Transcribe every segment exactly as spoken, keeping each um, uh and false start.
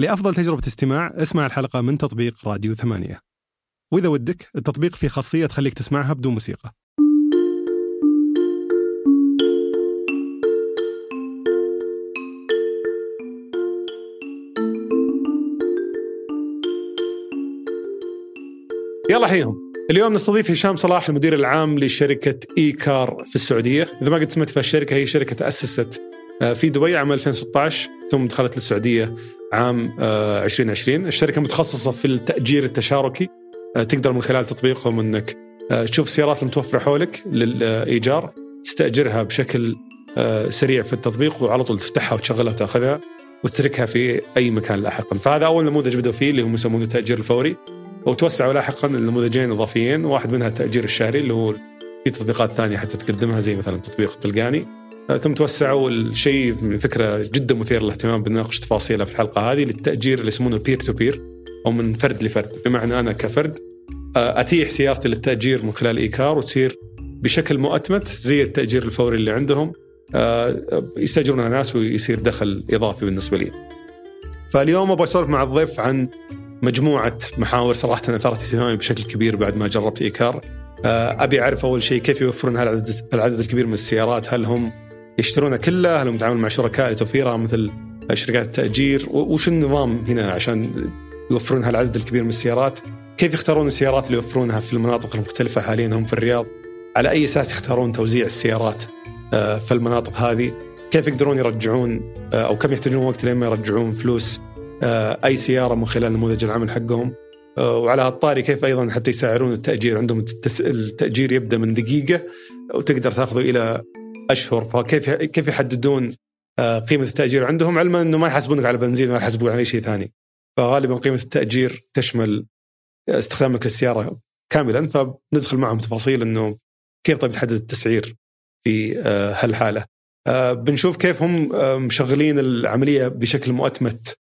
لأفضل تجربة استماع اسمع الحلقة من تطبيق راديو ثمانية، وإذا ودك التطبيق فيه خاصية تخليك تسمعها بدون موسيقى. يلا حيهم. اليوم نستضيف هشام صلاح المدير العام لشركة إيكار في السعودية. إذا ما قد سمعت فالشركة، هي شركة تأسست في دبي عام ألفين وستة عشر ثم دخلت للسعودية عام ألفين وعشرين. الشركة متخصصة في التأجير التشاركي، تقدر من خلال تطبيقهم أنك تشوف السيارات المتوفرة حولك للإيجار، تستأجرها بشكل سريع في التطبيق وعلى طول تفتحها وتشغلها وتأخذها وتتركها في أي مكان لاحقا. فهذا أول نموذج بدأوا فيه اللي هم يسمونه التأجير الفوري، وتوسعوا لاحقا لنموذجين إضافيين، واحد منها التأجير الشهري اللي هو في تطبيقات ثانية حتى تقدمها زي مثلا تطبيق طلقاني، ثم توسعوا الشيء من فكرة جدا مثيرة للاهتمام بنناقش تفاصيلها في الحلقة هذه للتأجير اللي يسمونه بير تو بير أو من فرد لفرد، بمعنى أنا كفرد أتيح سيارتي للتأجير من خلال إيكار وتصير بشكل مؤتمت زي التأجير الفوري اللي عندهم، يستأجرونها ناس ويصير دخل إضافي بالنسبة لي. فاليوم أبغى أسولف مع الضيف عن مجموعة محاور صراحة أثارت اهتمامي بشكل كبير بعد ما جربت إيكار. أبي أعرف أول شيء كيف يوفرون هالعدد العدد الكبير من السيارات، هل هم يشترونها كلها، هل هم يتعاملون مع شركاء لتوفيرها مثل شركات التأجير، وش النظام هنا عشان يوفرون هالعدد الكبير من السيارات، كيف يختارون السيارات اللي يوفرونها في المناطق المختلفة، حاليا هم في الرياض، على أي أساس يختارون توزيع السيارات في المناطق هذه، كيف يقدرون يرجعون أو كم يحتاجون وقت لما يرجعون فلوس أي سيارة من خلال نموذج العمل حقهم، وعلى هالطاري كيف أيضا حتى يسعرون التأجير عندهم. التأجير يبدأ من دقيقة وتقدر تأخذه إلى أشهر، فكيف كيف يحددون قيمة التأجير عندهم، علما أنه ما يحسبونك على بنزين ولا يحسبونك على شيء ثاني، فغالبا قيمة التأجير تشمل استخدامك للسيارة كاملا. فندخل معهم تفاصيل أنه كيف طيب تحدد التسعير في هالحالة. بنشوف كيف هم مشغلين العملية بشكل مؤتمت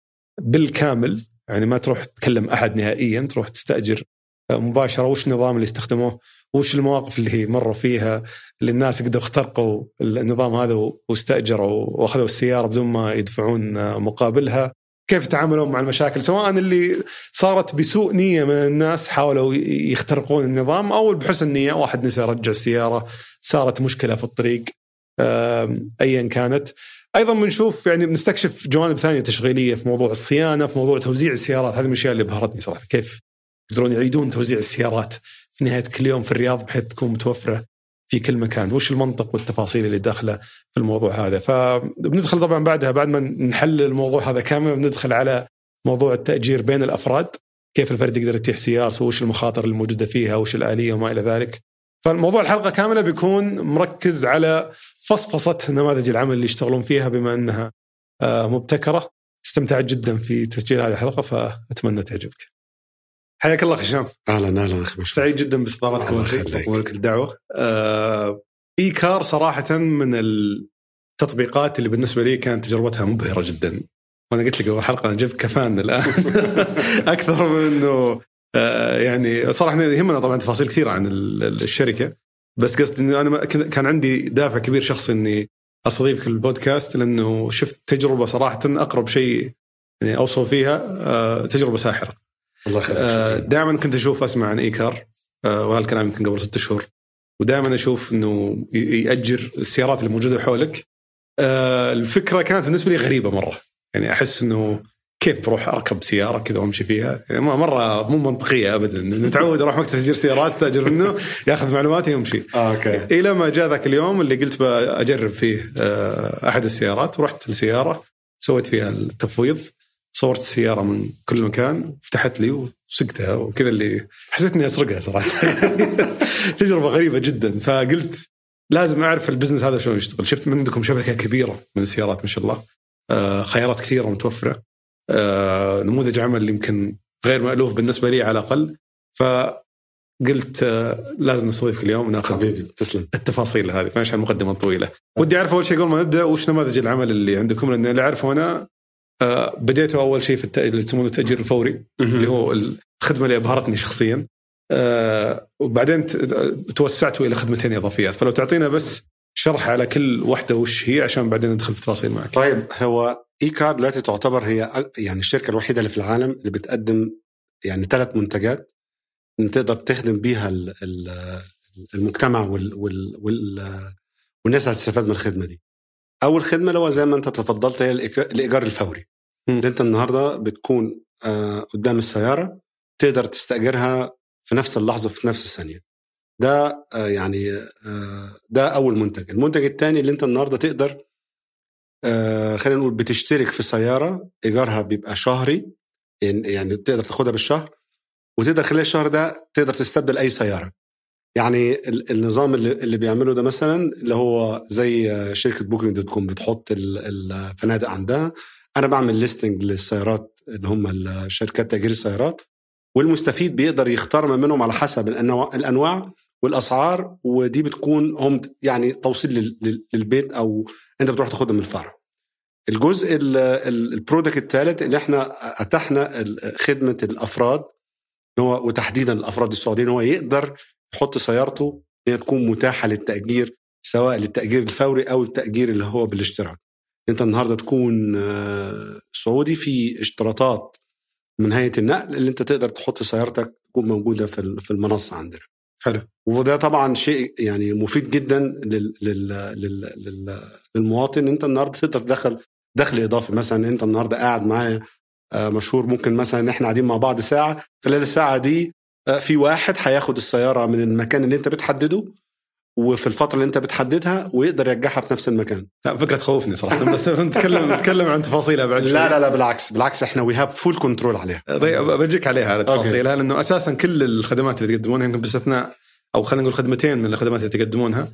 بالكامل، يعني ما تروح تكلم أحد نهائيا، تروح تستأجر مباشرة، وش النظام اللي استخدموه، وش المواقف اللي هي مروا فيها اللي الناس قدروا اخترقوا النظام هذا واستأجروا وأخذوا السيارة بدون ما يدفعون مقابلها، كيف تعاملوا مع المشاكل سواء اللي صارت بسوء نية من الناس حاولوا يخترقون النظام أو بحسن نية واحد نسى يرجع السيارة، صارت مشكلة في الطريق، أيا كانت. أيضا بنشوف يعني بنستكشف جوانب ثانية تشغيلية في موضوع الصيانة، في موضوع توزيع السيارات. هذه من الأشياء اللي بهرتني صراحة، كيف يقدرون يعيدون توزيع السيارات في نهاية كل يوم في الرياض بحيث تكون متوفرة في كل مكان، وش المنطق والتفاصيل اللي داخلة في الموضوع هذا. فبندخل طبعا بعدها بعد ما نحل الموضوع هذا كامل بندخل على موضوع التأجير بين الأفراد، كيف الفرد يقدر يتيح سيارته، وش المخاطر الموجودة فيها، وش الآلية وما إلى ذلك. فالموضوع الحلقة كاملة بيكون مركز على فصفصة نماذج العمل اللي يشتغلون فيها بما أنها مبتكرة. استمتعت جدا في تسجيل هذه الحلقة فأتمنى تعجبك. حياك الله هشام. أهلا أهلا أخي، سعيد جدا باستضافتك وقبولك الدعوة. إيكار صراحة من التطبيقات اللي بالنسبة لي كانت تجربتها مبهرة جدا، وأنا قلت لك أول حلقة أنا جبت كفان الآن أكثر من أنه يعني صراحة يهمنا طبعا تفاصيل كثيرة عن الشركة، بس قصد أنه أنا كان عندي دافع كبير شخصي أني أستضيفك البودكاست، لأنه شفت تجربة صراحة أقرب شيء يعني أوصف فيها تجربة ساحرة. دائما كنت أشوف أسمع عن إيكار، وهالكلام يمكن قبل ستة شهور، ودائما أشوف أنه يأجر السيارات اللي موجودة حولك. الفكرة كانت بالنسبة لي غريبة مرة، يعني أحس أنه كيف بروح أركب سيارة كذا وأمشي فيها، يعني مرة مو منطقية أبدا. نتعود أروح مكتب تأجير سيارات استأجر منه يأخذ معلوماتي ويمشي. إلى ما جاء ذاك اليوم اللي قلت بأجرب فيه أحد السيارات، ورحت السيارة سويت فيها التفويض، صورت السيارة من كل مكان، فتحت لي وسقتها وكذا، اللي حسيت إني أسرقها صراحة تجربة غريبة جدا. فقلت لازم أعرف البزنس هذا شلون يشتغل. شفت من عندكم شبكة كبيرة من السيارات ما شاء الله، خيارات كثيرة متوفرة، نموذج عمل يمكن غير مألوف بالنسبة لي على الأقل. فقلت لازم نستضيفك اليوم وناخذ التفاصيل هذه. فماشي المقدمة الطويلة، ودي أعرف أول شيء قبل ما نبدأ وش نماذج العمل اللي عندكم، لأن اللي أعرفه أنا بديته أول شيء في الت... اللي يسمونه التأجير الفوري اللي هو الخدمة اللي أبهرتني شخصيا، وبعدين توسعت إلى خدمتين إضافيات. فلو تعطينا بس شرح على كل واحدة وش هي عشان بعدين ندخل في تفاصيل معك. طيب، هو إيكار دلوقتي تعتبر هي يعني الشركة الوحيدة اللي في العالم اللي بتقدم يعني ثلاث منتجات تقدر تخدم بيها المجتمع وال وال وال والناس هتستفاد من الخدمة دي. أول خدمة لو زي ما أنت تفضلت هي الإيجار الفوري. أنت النهاردة بتكون قدام السيارة تقدر تستأجرها في نفس اللحظة في نفس الثانية. ده يعني ده أول منتج. المنتج الثاني اللي أنت النهاردة تقدر خلينا نقول بتشترك في سيارة إيجارها بيبقى شهري، يعني تقدر تاخدها بالشهر وتقدر خلال الشهر ده تقدر تستبدل أي سيارة. يعني النظام اللي بيعمله ده مثلا اللي هو زي شركة بوكينج دوت كوم بتحط الفنادق عندها، أنا بعمل ليستنج للسيارات اللي هم الشركات تأجير السيارات، والمستفيد بيقدر يختار ما منهم على حسب الأنواع والأسعار، ودي بتكون هم يعني توصيل للبيت أو أنت بتروح تاخدها من الفرع. الجزء البرودكت الثالث اللي احنا أتحنا خدمة الأفراد هو، وتحديدا الأفراد السعوديين، هو يقدر يحط سيارته هي تكون متاحة للتأجير، سواء للتأجير الفوري أو التأجير اللي هو بالاشتراك. أنت النهاردة تكون سعودي في اشتراطات من هيئة النقل اللي أنت تقدر تحط سيارتك تكون موجودة في المنصة عندنا. حلو. وده طبعا شيء يعني مفيد جدا لل لل لل للمواطن. أنت النهاردة تقدر تدخل دخل إضافي، مثلا أنت النهاردة قاعد معايا مشهور، ممكن مثلا إحنا قاعدين مع بعض ساعة، خلال الساعة دي في واحد هياخد السيارة من المكان اللي أنت بتحدده وفي الفترة اللي أنت بتحددها ويقدر يرجعها في نفس المكان. لا فكرة تخوفني صراحة، بس نتكلم نتكلم عن تفاصيلها بعد. لا لا لا بالعكس بالعكس، إحنا we have full control عليها. طيب بجيك عليها على تفاصيلها، لأنه أساسا كل الخدمات اللي تقدمونها يمكن باستثناء أو خلينا نقول خدمتين من الخدمات اللي تقدمونها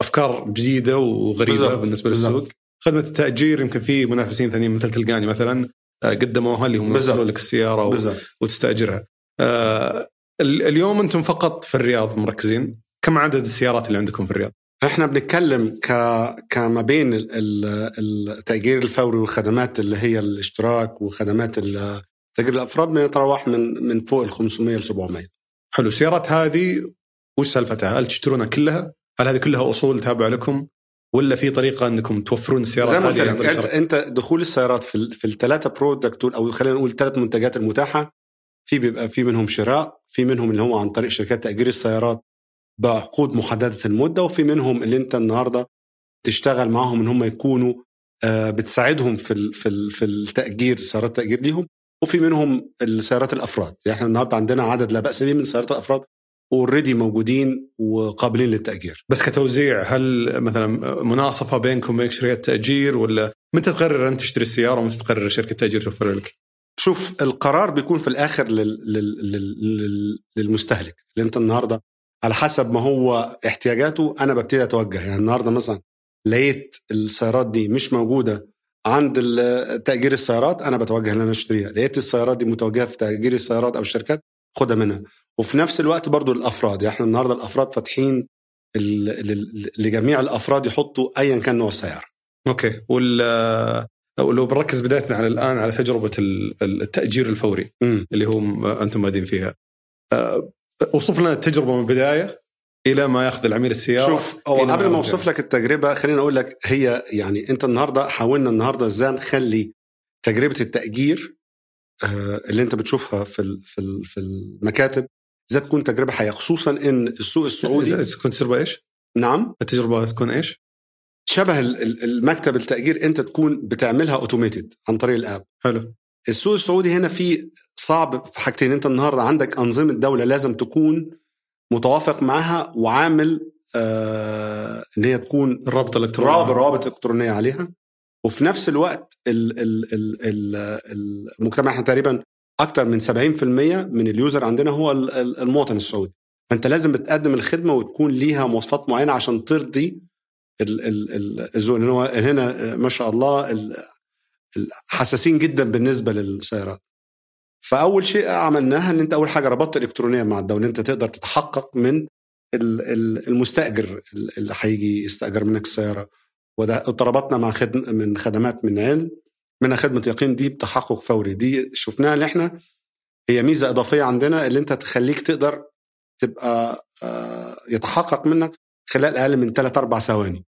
أفكار جديدة وغريبة بالزبط. بالنسبة للسوق خدمة التأجير يمكن في منافسين ثانيين مثل تلقاني مثلا قدموها اللي هم يوصلوا لك السيارة و... وتستأجرها. آه اليوم أنتم فقط في الرياض مركزين، كم عدد السيارات اللي عندكم في الرياض؟ إحنا بنتكلم ك كما بين التأجير الفوري والخدمات اللي هي الاشتراك وخدمات تأجير الأفراد بنتراوح من من فوق ال خمسمية ل سبعمية. حلو. السيارات هذه وش سالفتها؟ هل تشترونها كلها؟ هل هذه كلها أصول تابعة لكم؟ ولا في طريقة أنكم توفرون السيارات؟ أنت, أنت دخول السيارات في في الثلاثة برودكت أو خلينا نقول ثلاث منتجات المتاحة، في بيبقى في منهم شراء، في منهم اللي هو عن طريق شركات تأجير السيارات بعقود محددة المدة، وفي منهم اللي انت النهاردة تشتغل معهم ان هم يكونوا بتساعدهم في في التأجير سيارات التأجير ليهم، وفي منهم السيارات الأفراد. يعني احنا النهاردة عندنا عدد لا بأس به من سيارات الأفراد اوريدي موجودين وقابلين للتأجير. بس كتوزيع هل مثلا مناصفة بينكم وبين شركات تأجير، ولا متى تقرر أن تشتري السيارة ومتى تقرر شركة تأجير توفر لك؟ شوف القرار بيكون في الآخر لل... لل... لل... للمستهلك اللي انت النهاردة على حسب ما هو احتياجاته أنا ببتدي أتوجه. يعني النهاردة مثلا لقيت السيارات دي مش موجودة عند تأجير السيارات، أنا بتوجه ان انا اشتريها. لقيت السيارات دي متوجهة في تأجير السيارات أو الشركات، خدها منها. وفي نفس الوقت برضو الأفراد، يعني احنا النهاردة الأفراد فاتحين ال... ل... لجميع الأفراد يحطوا أيا كان نوع السيارة. أوكي. وال لو بركز بدايتنا على الآن على تجربة التأجير الفوري م. اللي هم أنتم مادين فيها، أوصف لنا التجربة من البداية إلى ما يأخذ العميل السيارة. شوف قبل ما أوصف لك التجربة خلينا أقول لك هي يعني أنت النهاردة حاولنا النهاردة إزاي نخلي تجربة التأجير اللي أنت بتشوفها في في المكاتب إزاي تكون تجربة حية، خصوصا إن السوق السعودي تكون تجربة إيش؟ نعم التجربة تكون إيش؟ شبه المكتب التأجير أنت تكون بتعملها أوتوميتد عن طريق الآب. حلو. السوق السعودي هنا فيه صعب في حاجتين، أنت النهاردة عندك أنظمة دولة لازم تكون متوافق معها وعامل آه إن هي تكون رابط إلكتروني رابط إلكترونية عليها، وفي نفس الوقت ال ال ال ال المجتمع إحنا تقريبا أكتر من سبعين بالمية من اليوزر عندنا هو المواطن السعودي، فأنت لازم بتقدم الخدمة وتكون ليها مواصفات معينة عشان ترضي الذوق. لأنه هنا ما شاء الله حساسين جدا بالنسبة للسيارات. فأول شيء عملناها أن أنت أول حاجة ربطت إلكترونية مع الدولة، أنت تقدر تتحقق من المستأجر اللي هيجي يستأجر منك السيارة، وده اتربطنا مع خدم من خدمات من علم منها خدمة يقين دي بتحقق فوري. دي شفناها اللي احنا هي ميزة إضافية عندنا اللي أنت تخليك تقدر تبقى يتحقق منك خلال أقل من ثلاثة أربعة ثواني.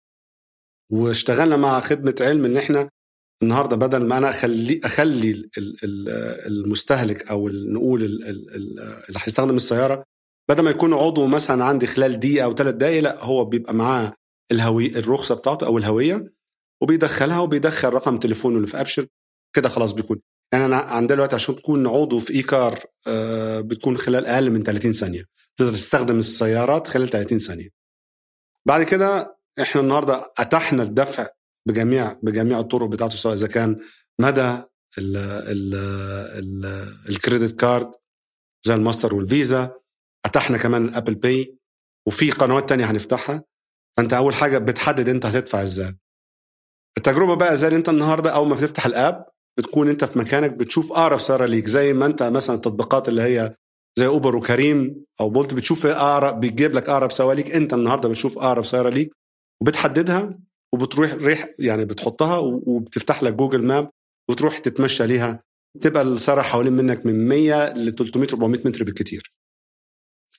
واشتغلنا مع خدمة علم ان احنا النهارده بدل ما انا اخلي اخلي المستهلك او نقول اللي هيستخدم السياره بدل ما يكون عضو مثلا عندي خلال دقيقه او ثلاث دقائق، لا هو بيبقى معاه الهويه الرخصه بتاعته او الهويه وبيدخلها وبيدخل رقم تليفونه اللي في ابشر كده، خلاص بيكون يعني انا عندي دلوقتي عشان تكون عضو في إيكار آه بتكون خلال اقل من ثلاثين ثانيه تقدر تستخدم السيارات خلال ثلاثين ثانيه. بعد كده احنا النهارده اتحنا الدفع بجميع بجميع الطرق بتاعته، سواء اذا كان مدى الكريدت كارد زي الماستر والفيزا، اتحنا كمان الابل باي وفي قنوات تانية هنفتحها. فانت اول حاجه بتحدد انت هتدفع ازاي. التجربه بقى زي انت النهارده اول ما بتفتح الاب بتكون انت في مكانك بتشوف اقرب سياره ليك، زي ما انت مثلا التطبيقات اللي هي زي اوبر وكريم او بولت بتشوف اقرب بيجيب لك اقرب سياره ليك، انت النهارده بتشوف اقرب سياره ليك وبتحددها وبتروح ريح يعني بتحطها وبتفتح لك جوجل ماب وتروح تتمشى ليها، تبقى السياره حوالين منك من مية لتلتمية أربعمية متر بالكتير،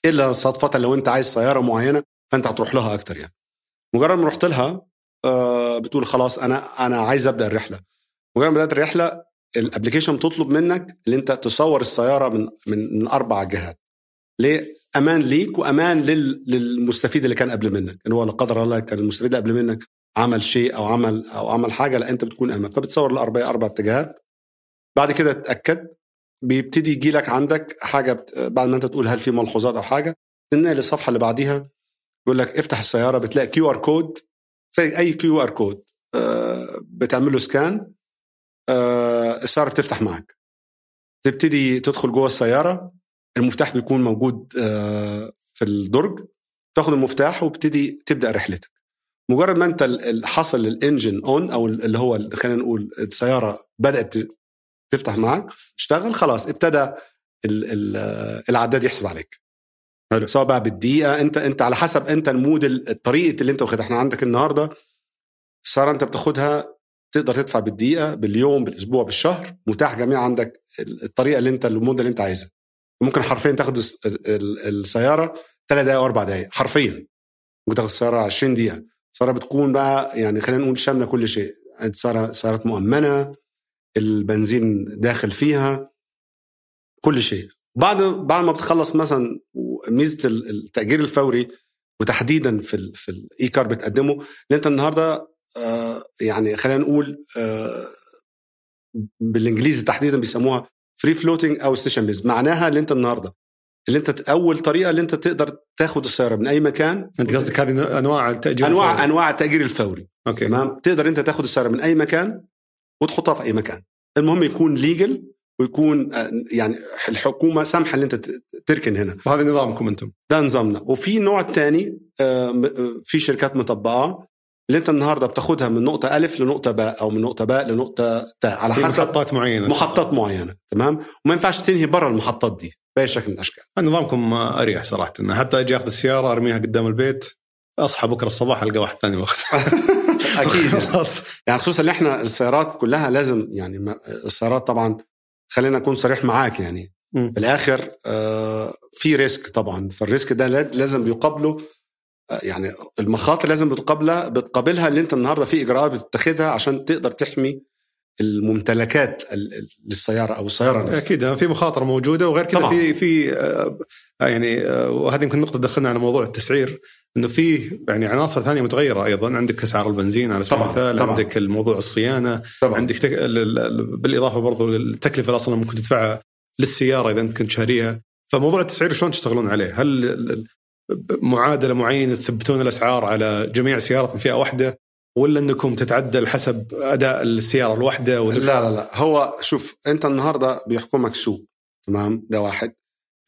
الا صدفه لو انت عايز سياره معينه فانت هتروح لها اكتر. يعني مجرد ما رحت لها بتقول خلاص انا انا عايز ابدا الرحله. مجرد ما بدات الرحله الابلكيشن بتطلب منك اللي انت تصور السياره من من اربع جهات، ليه؟ امان ليك وامان للمستفيد اللي كان قبل منك، ان هو لا قدر الله كان المستفيد اللي قبل منك عمل شيء او عمل او عمل حاجه، لا انت بتكون امان. فبتصور الاربعه اربع اتجاهات. بعد كده اتاكد، بيبتدي يجي لك عندك حاجه بعد ما انت تقول هل في ملحوظات او حاجه، تنقل الصفحه اللي بعديها يقول لك افتح السياره، بتلاقي كيو ار كود زي اي كيو ار كود بتعمل له سكان، السياره بتفتح معك، تبتدي تدخل جوه السياره، المفتاح بيكون موجود في الدرج، تاخد المفتاح وبتدي تبدا رحلتك. مجرد ما انت حصل للانجن اون او اللي هو خلينا نقول السياره بدات تفتح معك تشتغل، خلاص ابتدى العداد يحسب عليك، سواء بقى بالدقيقه انت انت على حسب انت المود الطريقه اللي انت واخدها. احنا عندك النهارده السياره انت بتاخدها تقدر تدفع بالدقيقه، باليوم، بالاسبوع، بالشهر، متاح جميع عندك الطريقه اللي انت المود اللي انت عايزها. ممكن حرفيا تاخد السياره ثلاث دقائق واربع دقائق، حرفيا ممكن تاخد السياره عشرين دقيقه. السياره بتكون بقى يعني خلينا نقول شامله كل شيء، السياره سيارات مؤمنه، البنزين داخل فيها، كل شيء. بعد بعد ما بتخلص مثلا ميزه التأجير الفوري وتحديدا في ال في الإيكار بتقدمه، اللي انت النهارده آه يعني خلينا نقول آه بالانجليزي تحديدا بيسموها فري فلوتنج او ستيشن بيز، معناها اللي انت النهارده اللي انت اول طريقه اللي انت تقدر تاخد السياره من اي مكان. انت قصدك هذه انواع التأجير انواع الفوري. انواع التأجير الفوري، تمام. تقدر انت تاخد السياره من اي مكان وتحطها في اي مكان، المهم يكون ليجل ويكون يعني الحكومه سامحه اللي انت تركن هنا. وهذا نظامكم انتم، ده نظامنا. وفي نوع تاني في شركات مطبقه اللي انت النهارده بتاخدها من نقطه الف لنقطه باء او من نقطه باء لنقطه تاء على حسب محطات معينه محطات معينه تمام، وما ينفعش تنهي بره المحطات دي باي شكل من الاشكال. نظامكم اريح صراحه، ان حتى اجي اخذ السياره ارميها قدام البيت، اصحى بكره الصباح القى واحد ثاني واخذها. اكيد يعني خصوصا اللي احنا السيارات كلها لازم يعني السيارات طبعا خلينا أكون صريح معاك يعني م. بالآخر آه في ريسك طبعا، فالريسك ده لازم بيقابله آه يعني المخاطر لازم بتقابلها بتقابلها اللي انت النهاردة في إجراءات بتتخذها عشان تقدر تحمي الممتلكات للسيارة أو السيارة نفسها. أكيد في مخاطر موجودة، وغير كده في في آه يعني آه وهذه يمكن نقطة دخلنا على موضوع التسعير، إنه فيه يعني عناصر ثانية متغيرة أيضاً، عندك أسعار البنزين على سبيل المثال، عندك الموضوع الصيانة طبعًا. عندك تك... بالإضافة برضو للتكلفة الأصلًا ممكن تدفعها للسيارة إذا أنت كنت شاريها. فموضوع التسعير شلون تشتغلون عليه؟ هل معادلة معينة تثبتون الأسعار على جميع السيارات من فئة واحدة، ولا أنكم تتعدل حسب أداء السيارة الواحدة؟ لا لا لا، هو شوف أنت النهاردة بيحكمك سوق، تمام، ده واحد.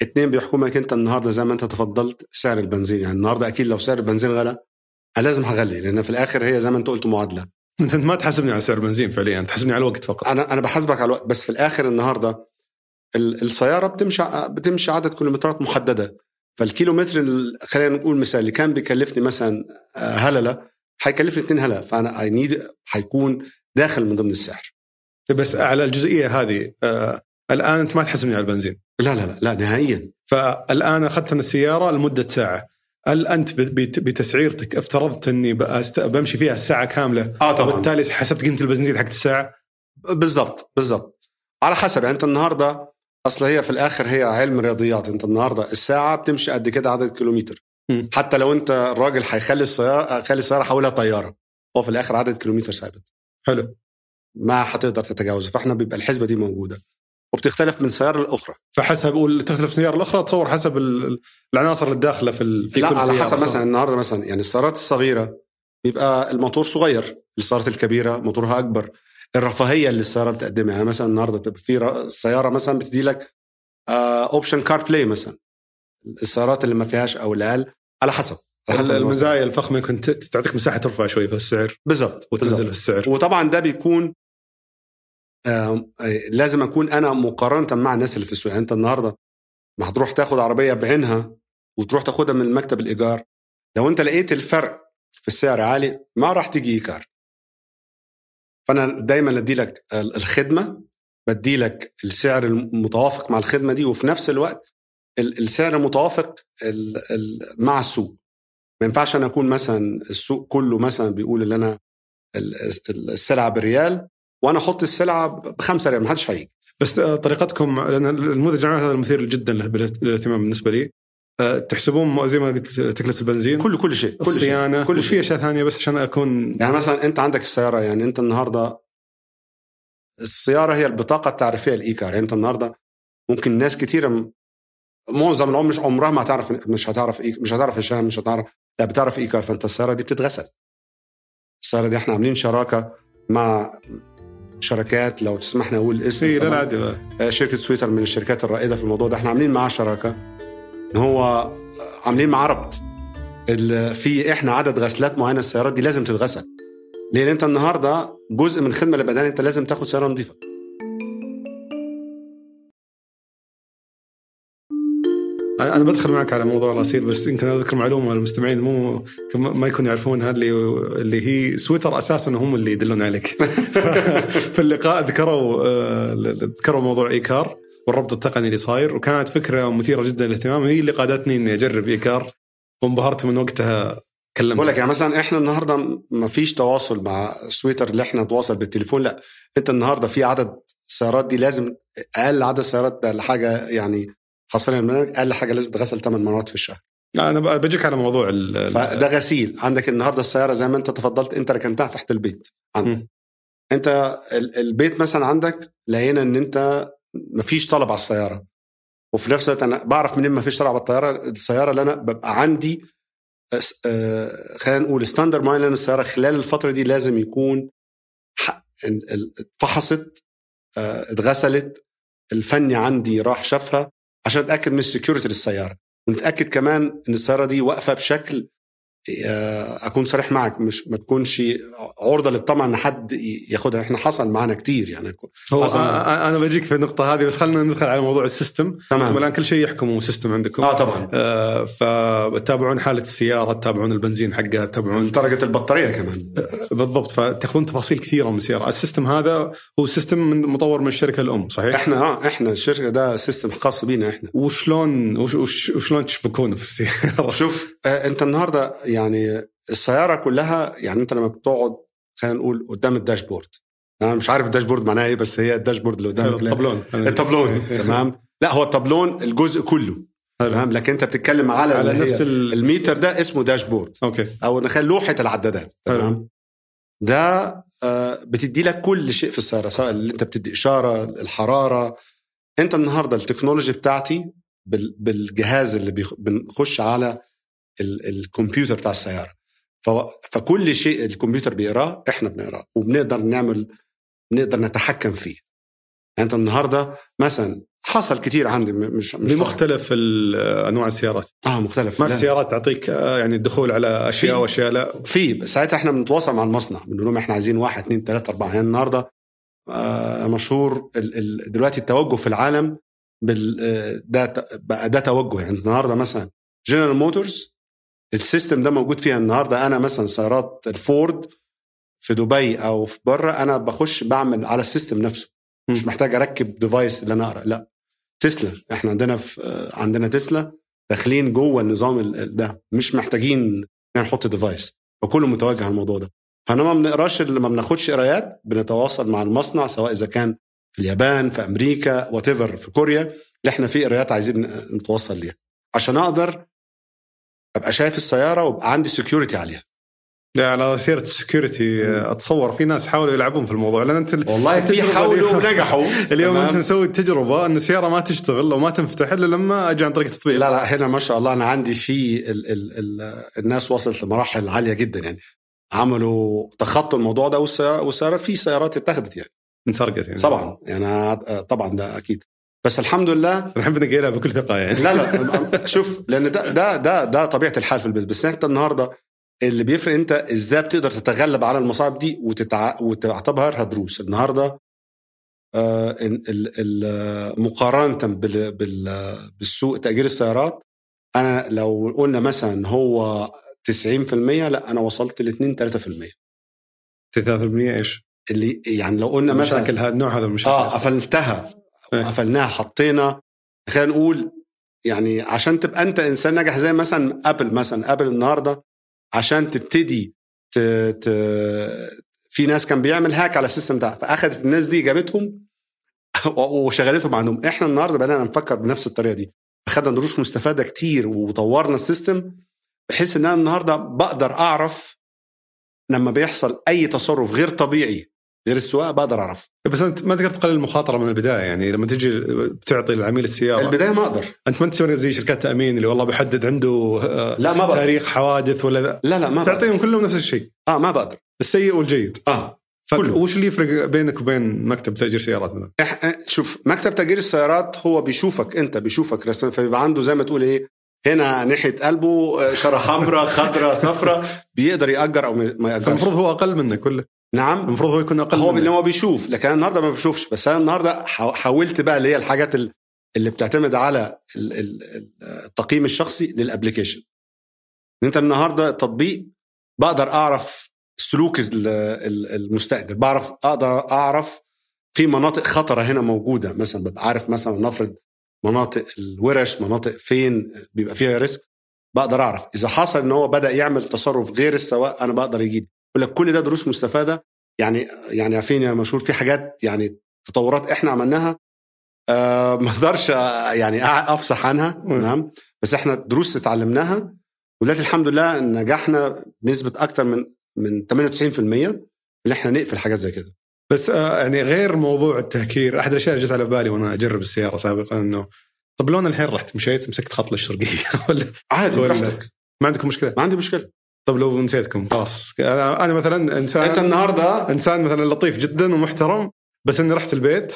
اتنين بيحكمك انت النهارده زي ما انت تفضلت سعر البنزين، يعني النهارده اكيد لو سعر البنزين غلى لازم هغلي، لان في الاخر هي زي ما انت قلت معادله. انت ما تحاسبني على سعر البنزين فعليا، انت تحاسبني على الوقت فقط. انا انا بحاسبك على الوقت، بس في الاخر النهارده السياره بتمشي بتمشي عدد كيلومترات محدده، فالكيلومتر خلينا نقول مثال اللي كان بيكلفني مثلا هلله هيكلفني اتنين هلله، فانا اي نيد هيكون داخل من ضمن السعر. بس على الجزئيه هذه آه الان انت ما تحاسبني على البنزين، لا لا لا لا نهائيا. فالآن أخذت أنا السيارة لمدة ساعة، هل أنت بتسعيرتك افترضت أني بمشي فيها الساعة كاملة؟ آه طبعا. وبالتالي حسبت قيمة البنزين حق الساعة بالضبط بالضبط. على حسب انت النهارده، اصل هي في الاخر هي علم رياضيات، انت النهارده الساعه بتمشي قد كده عدد كيلومتر، حتى لو انت الراجل هيخلي السياره خلي السياره حولها طياره، هو في الاخر عدد كيلومتر ثابت. حلو، ما هتقدر تتجاوزه. فاحنا بيبقى الحسبه دي موجوده وبتختلف من سياره لاخرى. فحسب بقول تختلف السياره الاخرى تصور حسب العناصر اللي داخله في في لا كل على حسب أصلاً. مثلا النهارده مثلا يعني السيارات الصغيره بيبقى الموتور صغير، السيارات الكبيره موتورها اكبر. الرفاهيه اللي السياره بتقدمها، يعني مثلا النهارده بتبقى في سياره مثلا بتدي لك اوبشن كار بلاي مثلا، السيارات اللي ما فيهاش او الاقل على حسب المزايا الفخمه كنت تعطيك مساحه ترفع شويه في السعر بالضبط وتنزل السعر. وطبعا ده بيكون آه لازم اكون انا مقارنه مع الناس اللي في السوق. يعني انت النهارده ما هتروح تاخد عربيه بعينها وتروح تاخدها من مكتب الايجار، لو انت لقيت الفرق في السعر عالي ما راح تيجي ايكار. فانا دايما ادي لك الخدمه، بدي لك السعر المتوافق مع الخدمه دي، وفي نفس الوقت السعر المتوافق مع السوق. ما ينفعش انا اكون مثلا السوق كله مثلا بيقول ان انا السلعه بالريال وانا احط السلعه بخمسة ريال، ما حدش هيجي. بس طريقتكم، لان النموذج هذا مثير جدا للاهتمام بالنسبه لي، تحسبون زي ما قلت تكلفه البنزين كل كل شيء كل صيانه كل شيء اشياء ثانيه، بس عشان اكون يعني مثلا انت عندك السياره، يعني انت النهارده السياره هي البطاقه التعريفيه الايكار. يعني انت النهارده ممكن ناس كثيره معظم العمر مش عمرها ما هتعرف، مش هتعرف إيك مش هتعرف هشام مش هتعرف لا بتعرف ايكار. فانت السياره دي بتتغسل، السياره دي احنا عاملين شراكه مع شركات، لو تسمحنا اقول اسم شركه سويتر من الشركات الرائده في الموضوع ده. احنا عاملين معاه شراكه ان هو عاملين معاه ربط في احنا عدد غسلات معينه السيارات دي لازم تتغسل، لان انت النهارده جزء من الخدمه البدنيه انت لازم تاخد سياره نظيفه. انا بدخل معك على موضوع الأصيل، بس يمكن اذكر معلومه للمستمعين مو ما يكونوا يعرفونها، اللي اللي هي سويتر اساسا هم اللي يدلون عليك في اللقاء ذكروا ذكروا موضوع ايكار والربط التقني اللي صاير، وكانت فكره مثيره جدا للاهتمام، هي اللي قادتني اني اجرب ايكار وانبهرت من وقتها. كلمت بقول لك يعني مثلا احنا النهارده ما فيش تواصل مع سويتر اللي احنا نتواصل بالتليفون، لا انت النهارده في عدد السيارات دي لازم اقل عدد سيارات لحاجه يعني حصلنا المنامج أقل حاجة لازم تغسل ثمان مرات في الشهر. أنا بجيك على موضوع فده غسيل. عندك النهاردة السيارة زي ما أنت تفضلت أنت ركنتها تحت البيت عندك م. أنت البيت مثلا عندك لقينا أن أنت مفيش طلب على السيارة، وفي نفس الوقت أنا بعرف منين مفيش طلب على الطيارة السيارة اللي أنا ببقى عندي خلينا نقول ستاندر معين، لأن السيارة خلال الفترة دي لازم يكون فحصت اتغسلت، الفني عندي راح شافها عشان نتأكد من السيكوريتي للسيارة، ونتأكد كمان إن السيارة دي واقفة بشكل أكون صريح معك مش ما تكونش عرضة للطمع إن حد ياخدها. إحنا حصل معنا كتير يعني. هو أنا, أنا بجيك في النقطة هذه، بس خلنا ندخل على موضوع السيستم. تمام. الآن كل شيء يحكمه سيستم عندكم. آه طبعًا. آه فتابعون حالة السيارة، تابعون البنزين حقها، تابعون درجة البطارية كمان. آه بالضبط، فتأخذون تفاصيل كثيرة من السيارة. السيستم هذا هو سيستم من مطور من الشركة الأم، صحيح؟ إحنا آه إحنا الشركة ده سيستم خاص بينا إحنا. وشلون وش وش وشلون تشبكونه في السيارة؟ شوف آه أنت النهاردة يعني السيارة كلها، يعني أنت لما بتقعد خلينا نقول قدام الداشبورد، أنا مش عارف الداشبورد معناه إيه، بس هي الداشبورد اللي قدام الطبلون الطبلون تمام. لا هو الطبلون الجزء كله تمام، لكن أنت بتتكلم على, على نفس الميتر ده اسمه داشبورد. أوكي. أو نخلي لوحة العدادات تمام. ده بتدي لك كل شيء في السيارة، سواء اللي أنت بتدي إشارة الحرارة. أنت النهاردة التكنولوجي بتاعتي بالجهاز اللي بنخش على الكمبيوتر بتاع السيارة، فكل شيء الكمبيوتر بيقراه احنا بنقراه، وبنقدر نعمل نقدر نتحكم فيه. يعني انت النهاردة مثلا حصل كتير عندي مش مش بمختلف انواع السيارات اه مختلف ما في سيارات تعطيك يعني الدخول على اشياء واشياء لا في ساعتها احنا بنتواصل مع المصنع بنقول لهم احنا عايزين واحد اثنين ثلاثة أربعة. يعني النهاردة آه مشهور دلوقتي التوجه في العالم ده بقى ده توجه. يعني النهاردة مثلا جنرال موتورز السيستم ده موجود فيها. النهاردة أنا مثلا سيارات الفورد في دبي أو في برة أنا بخش بعمل على السيستم نفسه، مش محتاج أركب ديفايس اللي أنا أقرأ. لا تسلا إحنا عندنا في عندنا تسلا داخلين جوه النظام ده، مش محتاجين نحط ديفايس، وكله متوجه على الموضوع ده. فاحنا ما بنقراش اللي ما بناخدش قرايات، بنتواصل مع المصنع سواء اذا كان في اليابان في امريكا واتيفر في كوريا اللي احنا فيه قرايات عايزين نتواصل ليها عشان اقدر ابقى شايف السياره وابقى عندي سكيورتي عليها. ده على سيرة السكيورتي أتصور في ناس حاولوا يلعبون في الموضوع، لأن أنت والله في حاولوا ونجحوا. اليوم أنت مسوي التجربة أن السيارة ما تشتغل وما تنفتح إلا لما أجي عن طريق التطبيق. لا لا هنا ما شاء الله أنا عندي في ال ال ال الناس وصلت لمراحل عالية جدا، يعني عملوا تخطوا الموضوع ده وسيارات في سيارات اتخذت يعني انسرقت يعني طبعا يعني طبعا ده أكيد، بس الحمد لله نحب نقيلها بكل ثقة يعني. لا لا شوف لأن ده ده ده, ده طبيعة الحال في البيزنس، بس أنت النهاردة اللي بيفرق انت ازاي بتقدر تتغلب على المصاعب دي وتتع... وتعتبرها دروس. النهارده آه مقارنه بال... بال... بالسوق تأجير السيارات، انا لو قلنا مثلا هو تسعين بالمية لا انا وصلت ل اتنين تلاتة بالمية تلاتة بالمية ايش اللي يعني لو قلنا مثلا مشاكل هذا النوع هذا المشاكل اه قفلتها قفلناها حطينا خلينا نقول يعني عشان تبقى انت انسان ناجح زي مثلا ابل مثلا ابل النهارده عشان تبتدي ت... ت... في ناس كان بيعمل هاك على السيستم ده فأخذت الناس دي جابتهم وشغلتهم عندهم. احنا النهارده بقينا نفكر بنفس الطريقه دي، اخذنا دروس مستفاده كتير وطورنا السيستم بحيث ان انا النهارده بقدر اعرف لما بيحصل اي تصرف غير طبيعي غير السواقه بقدر اعرفه. بس انت ما تقدر تقلل المخاطره من البدايه، يعني لما تجي بتعطي العميل السياره البدايه ما اقدر، انت ما انت زي شركات تامين اللي والله بيحدد عنده لا تاريخ حوادث ولا لا لا, لا ما تعطيهم كلهم نفس الشيء. اه ما بقدر السيء والجيد اه كله. وش اللي يفرق بينك وبين مكتب تاجير سيارات مثلا؟ شوف مكتب تاجير السيارات هو بيشوفك انت بيشوفك رسم فبيبقى عنده زي ما تقول ايه هنا ناحيه قلبه شاره حمراء خضراء صفراء بيقدر ياجر او ما ياجرش. المفروض هو اقل منك كله. نعم المفروض هو يكون اقل، هو اللي هو بيشوف، لكن انا النهارده ما بشوفش. بس انا النهارده حاولت بقى اللي هي الحاجات اللي بتعتمد على التقييم الشخصي للابلكيشن، انت النهارده التطبيق بقدر اعرف سلوك المستاجر، بعرف اقدر اعرف في مناطق خطره هنا موجوده مثلا، ببقى عارف مثلا نفرض مناطق الورش مناطق فين بيبقى فيها ريسك، بقدر اعرف اذا حصل ان هو بدا يعمل تصرف غير السواء انا بقدر اجيب. ولك كل ده دروس مستفاده يعني يعني عارفين يا مشهور في حاجات يعني تطورات احنا عملناها أه ما اقدرش يعني افصح عنها تمام، بس احنا دروس اتعلمناها ولله الحمد لله نجحنا بنسبه اكتر من من تمانية وتسعين بالمية اللي احنا نقفل حاجات زي كده. بس آه يعني غير موضوع التهكير، احد الاشياء اللي جت على بالي وانا اجرب السياره سابقا انه طب لو انا الحين رحت مشيت مسكت خط للشرقيه ولا عادي براحتك ما عندكم مشكله؟ ما عندي مشكله. طب لو نسيتكم خلاص انا مثلا انسان انت النهارده انسان مثلا لطيف جدا ومحترم، بس اني رحت البيت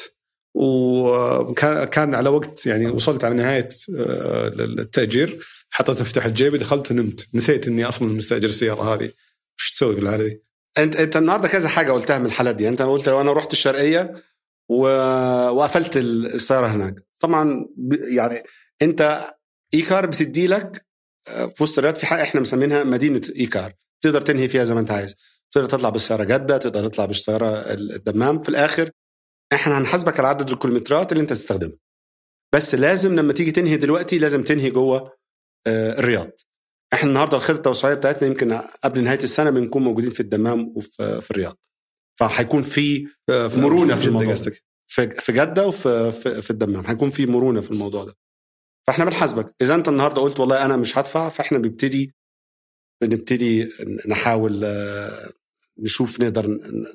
وكان على وقت يعني وصلت على نهايه التاجير حطيت مفتاح الجيب دخلت ونمت نسيت اني اصلا مستاجر السياره هذه، وش تسوي بالحاله دي؟ انت انت النهارده كذا حاجه قلتها من الحالات دي، انت قلت لو انا رحت الشرقيه وقفلت السياره هناك طبعا يعني انت ايكار بتدي لك في وسط الرياض في حاجة احنا مسمينها مدينة إيكار تقدر تنهي فيها زي ما انت عايز، تقدر تطلع بالسيارة جدة تقدر تطلع بالسيارة الدمام، في الآخر احنا هنحاسبك على عدد الكيلومترات اللي انت تستخدمها، بس لازم لما تيجي تنهي دلوقتي لازم تنهي جوه الرياض. احنا النهاردة الخطة التوسعية بتاعتنا يمكن قبل نهاية السنة بنكون موجودين في الدمام وفي الرياض، فهيكون في مرونة في الموضوع ده في جدة وفي في الدمام هيكون في مرونة في الموضوع ده، فاحنا بنحاسبك. اذا انت النهارده قلت والله انا مش هدفع فاحنا بنبتدي بنبتدي نحاول نشوف نقدر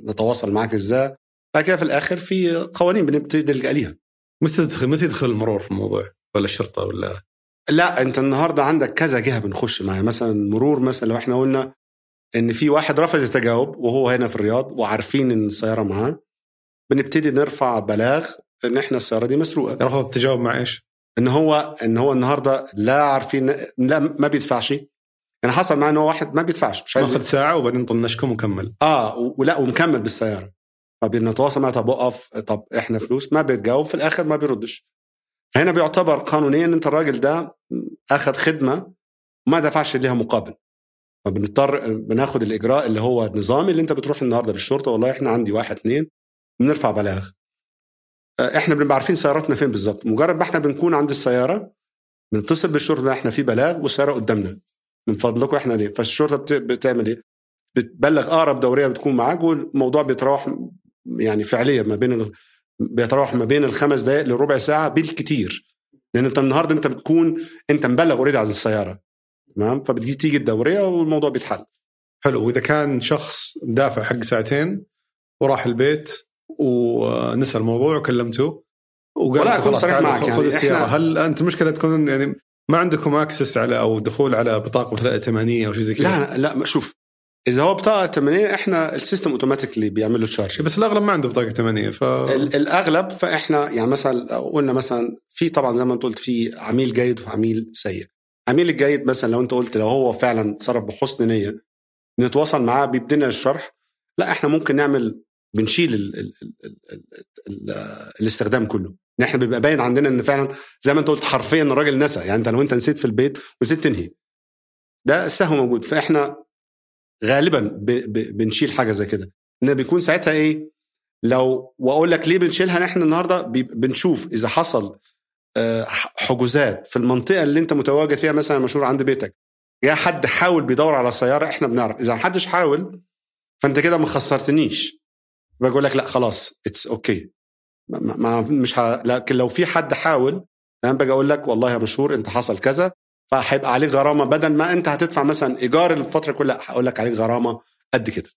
نتواصل معاك ازاي، فكده في الاخر في قوانين بنبتدي نلجأ ليها. مثل تدخل مثل يدخل المرور في الموضوع ولا الشرطه ولا لا؟ انت النهارده عندك كذا جهه بنخش معاها، مثلا مرور مثلا لو احنا قلنا ان في واحد رفض يتجاوب وهو هنا في الرياض وعارفين ان السياره معاه بنبتدي نرفع بلاغ ان احنا السياره دي مسروقه. رفض التجاوب مع ايش؟ ان هو ان هو النهارده لا عارفين لا ما بيدفعش. انا حصل معايا ان هو واحد ما بيدفعش مش عايز ياخد ساعه وبعدين طنشكم وكمل اه ولا ومكمل بالسياره، فبنتواصل معاه طب وقف طب احنا فلوس ما بيتجاوب في الاخر ما بيردش. هنا بيعتبر قانونيا انت الراجل ده اخذ خدمه وما دفعش ليها مقابل، فبنضطر بناخد الاجراء اللي هو النظامي اللي انت بتروح النهارده للشرطه والله احنا عندي واحد اتنين بنرفع بلاغ. احنا بنبقى عارفين سياراتنا فين بالظبط، مجرد ما احنا بنكون عند السياره بنتصل بالشرطه احنا في بلاغ والسياره قدامنا من فضلكم احنا ليه، فالشرطه بتعمل ايه؟ بتبلغ اقرب دوريه بتكون معاك، والموضوع بيتراوح يعني فعليا ما بين ال... بيتراوح ما بين الخمس دقائق لربع ساعه بالكتير، لان انت النهارده انت بتكون انت مبلغ اوريدي على السياره تمام، فبتجي تيجي الدوريه والموضوع بيتحل. حلو. واذا كان شخص دافع حق ساعتين وراح البيت ونسى الموضوع وكلمته وقال خلاص تعال خذ السياره، يعني هل انت مشكله تكون يعني ما عندكم اكسس على او دخول على بطاقه ثمانية وثمانين او شيء زي كذا؟ لا لا، شوف اذا هو بطاقه ثمانية احنا السيستم اوتوماتيكلي بيعمل له تشارج، بس الاغلب ما عنده بطاقه ثمانية ف الاغلب. فاحنا يعني مثلا قلنا مثلا في طبعا زي ما انت قلت في عميل جيد وعميل سيء. عميل الجيد مثلا لو انت قلت لو هو فعلا تصرف بحسن نيه نتواصل معاه بيبدينا الشرح، لا احنا ممكن نعمل بنشيل ال ال ال ال ال ال ال الاستخدام كله، نحن بيبقى باين عندنا ان فعلا زي ما انت قلت حرفيا الراجل نسى، يعني انت لو انت نسيت في البيت ونسيت تنهي ده السهو موجود، فاحنا غالبا ب ب بنشيل حاجه زي كده. ان بيكون ساعتها ايه لو واقول لك ليه بنشيلها، نحن النهارده بنشوف اذا حصل حجوزات في المنطقه اللي انت متواجد فيها مثلا مشهور عند بيتك، يا حد حاول بيدور على السياره، احنا بنعرف. اذا محدش حاول فانت كده ما خسرتنيش، بقول لك لا خلاص اتس اوكي ما مش ه... لكن لو في حد حاول انا باجي اقول لك والله يا مشهور انت حصل كذا، فهيبقى عليك غرامه، بدل ما انت هتدفع مثلا ايجار الفتره كلها هقول لك عليك غرامه قد كده.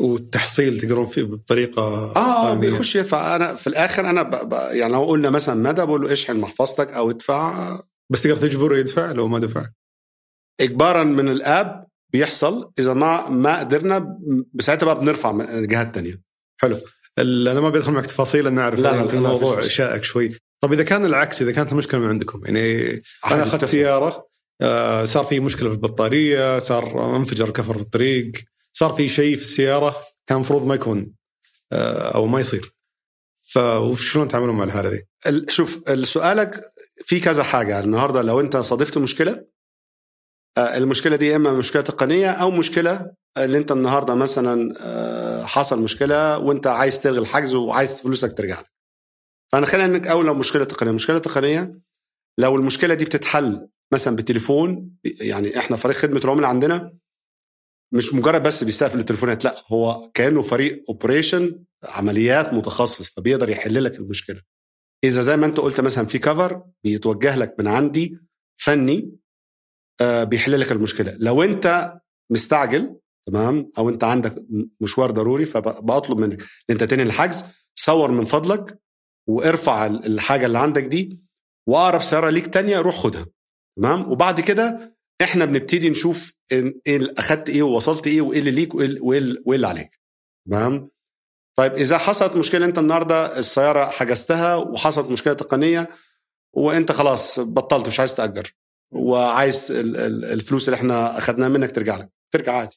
والتحصيل تقدرون فيه بطريقه اه بيخش يدفع. انا في الاخر انا ب... ب... يعني لو قلنا مثلا مدى بقول له اشحن محفظتك او ادفع، بس تقدر تجبره يدفع لو ما دفع اجبارا من الاب بيحصل. اذا ما ما قدرنا بساعتها بقى بنرفع جهات تانية. حلو. انا ما بدخل معك تفاصيل لان اعرف الموضوع شائك شوي. طب اذا كان العكس، اذا كانت المشكله من عندكم يعني انا اخذت سياره آه صار في مشكله في البطاريه، صار انفجر كفر في الطريق، صار في شيء في السياره كان مفروض ما يكون آه او ما يصير، فشلون تعملون مع الحاله دي؟ شوف سؤالك في كذا حاجه النهارده. لو انت صادفت مشكله آه المشكله دي اما مشكله تقنيه او مشكله اللي انت النهارده مثلا آه حصل مشكله وانت عايز تلغي الحجز وعايز فلوسك ترجع لك. فانا خلينا انك اول لو مشكله تقنيه، مشكله تقنيه لو المشكله دي بتتحل مثلا بالتليفون، يعني احنا فريق خدمه العملاء عندنا مش مجرد بس بيستقبل التليفونات، لا هو كانه فريق اوبريشن عمليات متخصص، فبيقدر يحل لك المشكله. اذا زي ما انت قلت مثلا في كفر بيتوجه لك من عندي فني آه بيحل لك المشكله. لو انت مستعجل تمام او انت عندك مشوار ضروري فبطلب منك انت تنهي الحجز، صور من فضلك وارفع الحاجه اللي عندك دي واقرب سياره ليك تانية روح خدها تمام. وبعد كده احنا بنبتدي نشوف ايه اخدت ايه ووصلت ايه وايه اللي ليك وايه وايه اللي عليك تمام. طيب اذا حصلت مشكله انت النهارده السياره حجزتها وحصلت مشكله تقنيه وانت خلاص بطلت مش عايز تأجر وعايز الفلوس اللي احنا اخدناها منك ترجع لك، ترجع عادي.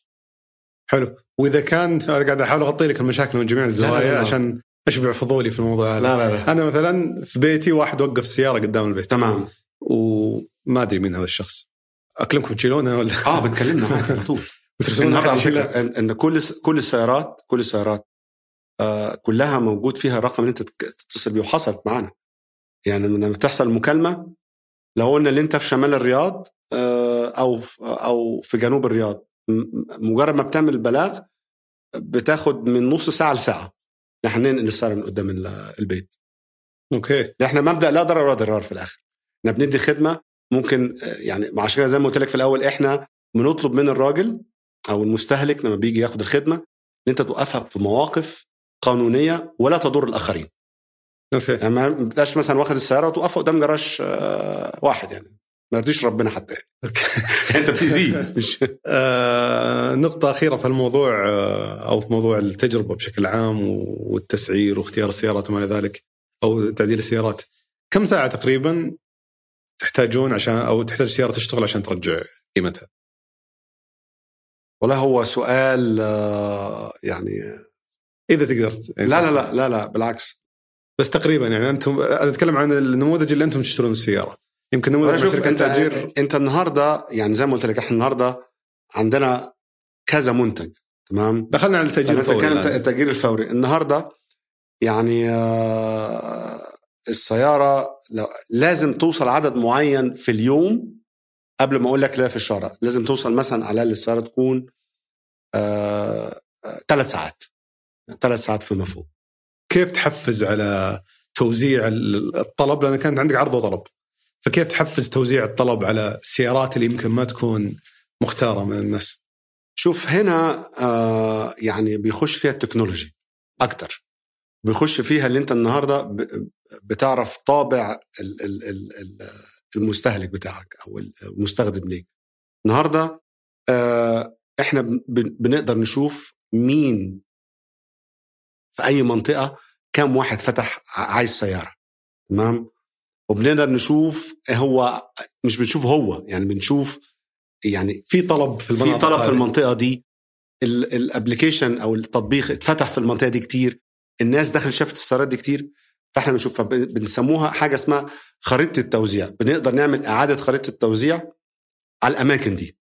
حلو. واذا كان انا قاعد احاول اغطي لك المشاكل من جميع الزوايا عشان اشبع فضولي في الموضوع هذا. لا لا لا. انا مثلا في بيتي واحد وقف السياره قدام البيت تمام وما ادري مين هذا الشخص، اكلمكم تشيلونها ولا اه بتكلمنا على طول وترسلونها؟ ان كل كل السيارات كل السيارات آه كلها موجود فيها رقم اللي انت تتصل بيه، وحصلت معنا يعني لما بتحصل مكالمه لو قلنا اللي انت في شمال الرياض آه او في او في جنوب الرياض، مجرد ما بتعمل البلاغ بتاخد من نص ساعه لساعه نحن ننقل السيارة من قدام البيت. اوكي. احنا مبدأ لا ضرر ولا ضرار في الاخر، احنا بندي خدمه ممكن يعني مع عشان زي ما قلت لك في الاول احنا بنطلب من الراجل او المستهلك لما بيجي ياخد الخدمه ان انت توقفها في مواقف قانونيه ولا تضر الاخرين. اوكي. يعني ما بداش مثلا واخد السياره وتوقفها قدام جراج واحد يعني ما يرضيش ربنا حتى انت بتأذيه. آه، نقطة أخيرة في الموضوع آه، أو في موضوع التجربة بشكل عام والتسعير واختيار السيارات وما ذلك أو تعديل السيارات، كم ساعة تقريبا تحتاجون عشان أو تحتاج السيارة تشتغل عشان ترجع قيمتها؟ ولا هو سؤال آه، يعني إذا تقدرت يعني لا, لا لا لا لا بالعكس، بس تقريبا يعني أنتم أتكلم عن النموذج اللي أنتم تشترون السيارة يمكن نموذج شركة تأجير. انت النهارده يعني زي ما قلت لك احنا النهارده عندنا كذا منتج تمام، دخلنا على التأجير الفوري. كان التأجير الفوري النهارده يعني السياره لازم توصل عدد معين في اليوم، قبل ما اقول لك لا في الشارع لازم توصل مثلا على السياره تكون ثلاث ساعات ثلاث ساعات فيما فوق. كيف تحفز على توزيع الطلب؟ لأن كانت عندك عرض وطلب، فكيف تحفز توزيع الطلب على السيارات اللي يمكن ما تكون مختارة من الناس؟ شوف هنا آه يعني بيخش فيها التكنولوجي أكتر، بيخش فيها اللي أنت النهاردة بتعرف طابع المستهلك بتاعك أو المستخدم ليك. النهاردة آه إحنا بنقدر نشوف مين في أي منطقة كم واحد فتح عايز سيارة، تمام؟ وبنقدر نشوف هو مش بنشوف هو يعني بنشوف يعني في طلب في, في طلب في المنطقة دي، الابليكيشن أو التطبيق اتفتح في المنطقة دي كتير، الناس دخل شافت السيارات دي كتير، فإحنا بنشوف بنسموها حاجة اسمها خريطة التوزيع. بنقدر نعمل إعادة خريطة التوزيع على الأماكن دي،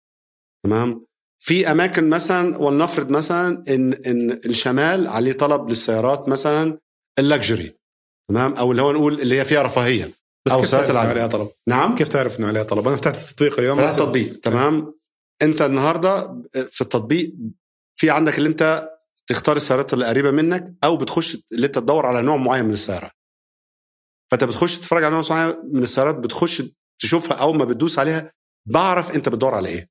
تمام؟ في أماكن مثلا ولنفرض مثلا إن إن الشمال عليه طلب للسيارات مثلا اللكجري، تمام، أو اللي هو نقول اللي هي فيها رفاهية أو سيارات عليها طلب. نعم، كيف تعرف إنه عليها طلب؟ أنا فتحت التطبيق اليوم. فتحت التطبيق، تمام. أنت النهاردة في التطبيق في عندك اللي أنت تختار السيارات اللي قريبة منك، أو بتخش اللي أنت تدور على نوع معين من السيارة، فأنت بتخش تتفرج على نوع معين من السيارات، بتخش تشوفها أو ما بتدوس عليها بعرف أنت بتدور على إيه،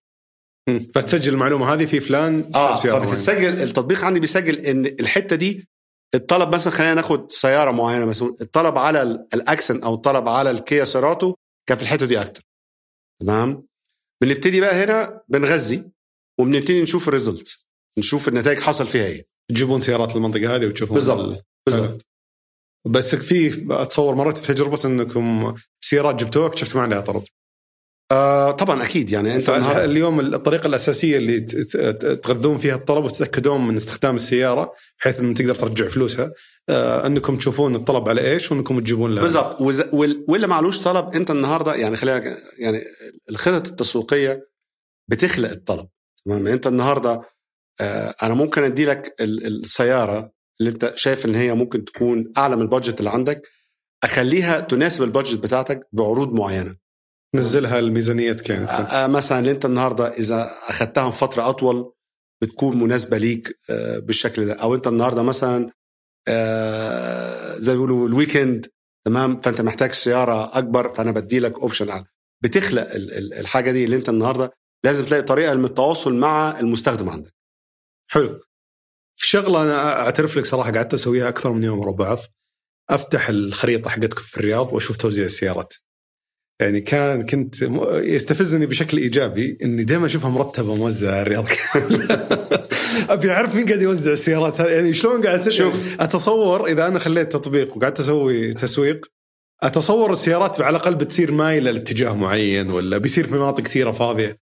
فتسجل المعلومة هذه في فلان. آه فبتسجل، التطبيق عندي بيسجل إن الحتة دي الطلب مثلا، خلينا ناخد سيارة معينة مثلا، الطلب على الأكسن أو الطلب على الكيا سيراتو كان في الحتة دي أكتر، تمام. بنبتدي بقى هنا بنغذي وبنبتدي نشوف الريزلت، نشوف النتائج حصل فيها إيه، تجيبون سيارات المنطقة هذه وتشوفون بالضبط بالضبط. بس في أتصور مرات في تجربة إنكم سيارات جبتوها شفت معنا طلب. آه طبعا اكيد، يعني انت اليوم الطريقه الاساسيه اللي تغذون فيها الطلب وتتاكدون من استخدام السياره بحيث ان تقدر ترجع فلوسها، آه انكم تشوفون الطلب على ايش وانكم تجيبون له بالضبط. ولا معلوش طلب انت النهارده يعني خلينا يعني الخطط التسويقيه بتخلق الطلب، تمام. انت النهارده آه انا ممكن ادي لك السياره اللي انت شايف ان هي ممكن تكون اعلى من البادجت اللي عندك، اخليها تناسب البادجت بتاعتك بعروض معينه، نزلها الميزانية كانت مثلا اللي انت النهاردة إذا أخدتها فترة أطول بتكون مناسبة ليك بالشكل ده، أو انت النهاردة مثلا زي بيقولوا الويكند، تمام، فانت محتاج سيارة أكبر فأنا بدي لك أوبشن أعلى. بتخلق الحاجة دي اللي انت النهاردة لازم تلاقي طريقة للتواصل مع المستخدم عندك. حلو. في شغلة أنا أعترف لك صراحة قعدت أسويها أكثر من يوم ورا بعض، أفتح الخريطة حقتكم في الرياض وأشوف توزيع السيارات، يعني كان كنت يستفزني بشكل إيجابي إني دائما أشوفها مرتبة موزعة الرياض. أبي أعرف مين قاعد يوزع السيارات، يعني شلون قاعد أشوف. أتصور إذا أنا خليت تطبيق وقعدت أسوي تسويق، أتصور السيارات على الأقل بتصير مايلة لاتجاه معين، ولا بيصير في مناطق كثيرة فاضية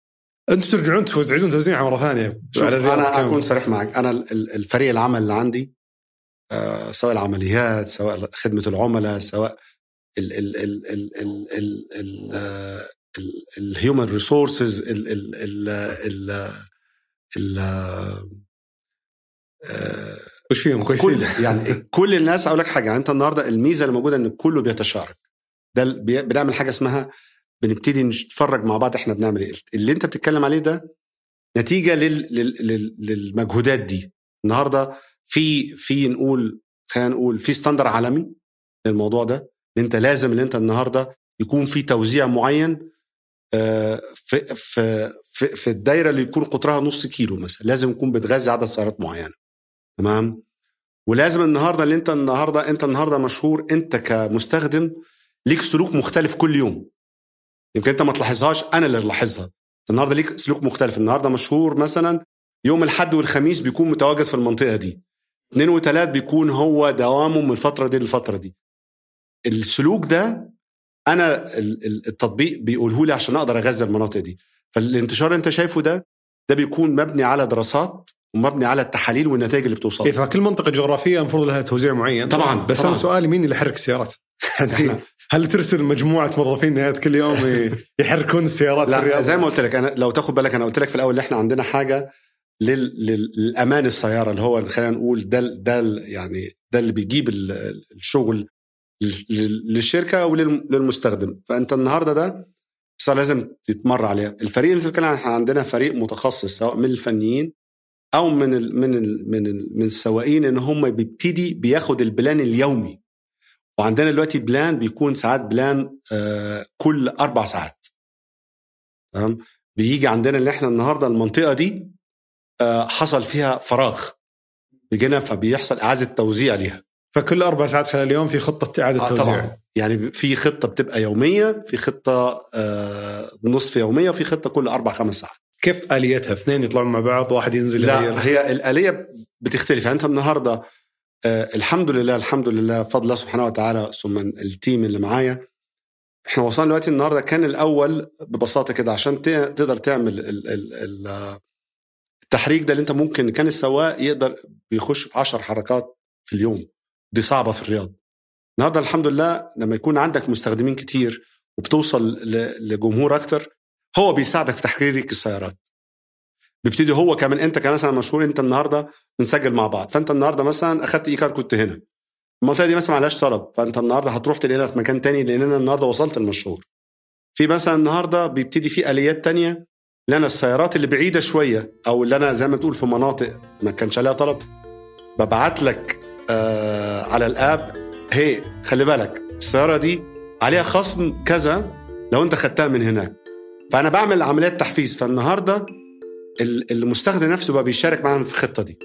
أنتوا ترجعون توزعون توزيعها مرة ثانية. أنا أكون صريح معك، أنا الفريق العمل اللي عندي آه سواء العمليات سواء خدمة العملاء سواء ال ال ال ال ال ال ال human resources ال ال ال ال ال وش فيهم كويسين يعني كل الناس. أقول لك حاجة، أنت النهاردة الميزة اللي موجودة إن كله بيتشارك، ده بنعمل حاجة اسمها بنبتدي نتفرج مع بعض إحنا بنعمل إيه. اللي أنت بتتكلم عليه ده نتيجة لل للمجهودات دي. النهاردة في في نقول خلينا نقول في ستاندر عالمي للموضوع ده، انت لازم اللي انت النهارده يكون في توزيع معين في في في الدايره اللي يكون قطرها نص كيلو مثلا، لازم يكون بتغذي عدد سيارات معينه، تمام. ولازم النهارده اللي انت النهارده انت النهارده مشهور، انت كمستخدم ليك سلوك مختلف كل يوم، يمكن انت ما تلاحظهاش، انا اللي لاحظها. النهارده ليك سلوك مختلف، النهارده مشهور مثلا يوم الاحد والخميس بيكون متواجد في المنطقه دي، اثنين وثلاث بيكون هو دوامه من الفتره دي للفتره دي. السلوك ده أنا التطبيق بيقوله لي عشان أقدر أغذي المناطق دي. فالانتشار أنت شايفه ده ده بيكون مبني على دراسات ومبني على التحاليل والنتائج اللي بتوصل. إيه، فكل منطقة جغرافية مفروض لها توزيع معين طبعا. بس طبعاً. أنا سؤالي مين اللي حرك السيارات؟ هل ترسل مجموعة موظفين نهاية كل يوم يحركون السيارات؟ لا، زي ما قلت لك، أنا لو تاخد بالك أنا قلت لك في الأول اللي إحنا عندنا حاجة للأمان السيارة، اللي هو خلينا نقول ده ده يعني ده اللي بيجيب الشغل للشركة وللمستخدم. فأنت النهاردة ده صار لازم تتمر عليها. الفريق اللي كان عندنا فريق متخصص سواء من الفنيين او من ال من ال من ال من السواقين ان هم بيبتدي بياخد البلان اليومي. وعندنا دلوقتي بلان بيكون ساعات بلان آه كل اربع ساعات. تمام؟ بيجي عندنا اللي احنا النهارده المنطقه دي آه حصل فيها فراغ بيجينا، فبيحصل اعاده توزيع ليها. فكل اربع ساعات خلال اليوم في خطه اعاده آه توزيع. يعني في خطه بتبقى يوميه، في خطه آه نصف يوميه، وفي خطه كل اربع خمس ساعات. كيف آليتها؟ اثنين يطلعوا مع بعض، واحد ينزل. لا، هي الآلية بتختلف. انت النهارده آه الحمد لله الحمد لله فضل سبحانه وتعالى ثم التيم اللي معايا، احنا وصلنا دلوقتي النهارده. كان الاول ببساطه كده عشان تقدر تعمل ال ال ال التحريك ده اللي انت ممكن كان السواق يقدر بيخش في عشر حركات في اليوم، دي صعبه في الرياض. النهارده الحمد لله لما يكون عندك مستخدمين كتير وبتوصل لجمهور اكتر، هو بيساعدك في تحريك السيارات. بيبتدي هو كمان، انت كان مثلا مشهور، انت النهارده بنسجل مع بعض، فانت النهارده مثلا اخدت إيكار كنت هنا المنطقه دي مثلا معلهاش طلب، فانت النهارده هتروح تلاقينا في مكان تاني لان انا النهارده وصلت المشهور. في مثلا النهارده بيبتدي في اليات تانية لان السيارات اللي بعيده شويه او اللي انا زي ما تقول في مناطق ما كانش عليها طلب، ببعت لك آه على الاب، هي خلي بالك السياره دي عليها خصم كذا لو انت خدتها من هناك. فانا بعمل عمليات تحفيز، فالنهارده المستخدم نفسه بقى بيشارك معانا في الخطه دي.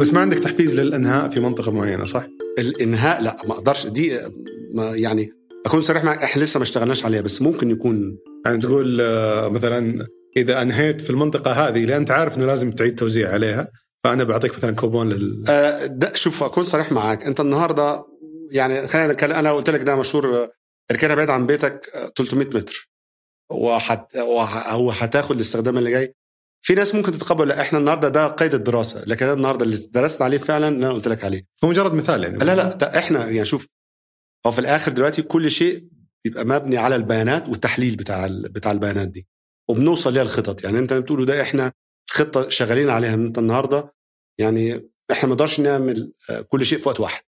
بس ما عندك تحفيز للانهاء في منطقه معينه، صح؟ الانهاء لا، ما اقدرش دي، ما يعني اكون صريح معك، احنا لسه ما اشتغلناش عليها، بس ممكن يكون يعني تقول مثلا اذا انهيت في المنطقه هذه لان انت عارف انه لازم تعيد توزيع عليها، فانا بعطيك مثلا كوبون لل آه ده. شوف اكون صريح معاك، انت النهارده يعني خلينا، انا قلت لك ده مشهور، اركنها بعيد عن بيتك ثلاثمية متر وحت... هو هتاخد الاستخدام اللي جاي. في ناس ممكن تتقبل، لا احنا النهارده ده قيد الدراسه، لكن انا النهارده اللي درسنا عليه فعلا انا قلت لك عليه، هو مجرد مثال يعني. لا لا احنا يعني شوف، هو في الاخر دلوقتي كل شيء بيبقى مبني على البيانات والتحليل بتاع ال... بتاع البيانات دي، وبنوصل ليها الخطط. يعني انت بتقوله ده احنا خطه شغالين عليها من النهارده، يعني احنا ما نقدرش نعمل كل شيء في وقت واحد.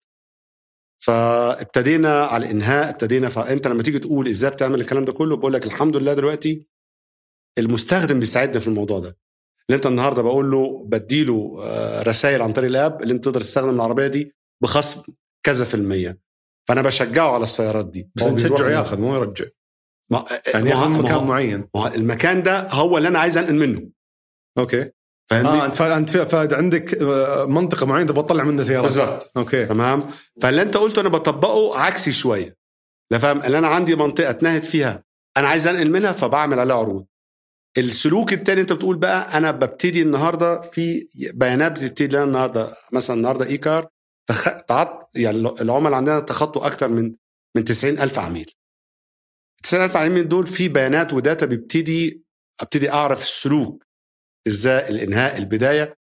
فابتدينا على الانهاء، ابتدينا. فانت لما تيجي تقول ازاي بتعمل الكلام ده كله، بقول لك الحمد لله دلوقتي المستخدم بيساعدنا في الموضوع ده. اللي انت النهارده بقول له بديله رسائل عن طريق الاب اللي انت تقدر تستخدم العربيه دي بخصم كذا في المية، فانا بشجعه على السيارات دي. بس نشجعه ياخذ مو يرجع، ما يعني ياخذ مكان معين، المكان ده هو اللي انا عايز انقل منه. اوكي آه، انت انت فاد عندك منطقه معينه تبغى تطلع منها سيارات. بالظبط، اوكي تمام. فاللي انت قلته انا بطبقه عكسي شويه، لا فاهم اللي انا عندي منطقه اتنهت فيها انا عايز انقل منها، فبعمل عليها عروض. السلوك الثاني انت بتقول بقى انا ببتدي النهارده في بيانات، بتبتدي لنا النهارده مثلا النهارده ايكار تخ... تعط... يعني العملاء عندنا تخطوا اكتر من من تسعين ألف عميل. تسعين ألف عميل دول في بيانات وداتا، ببتدي ابتدي اعرف السلوك ازاي، الانهاء، البدايه،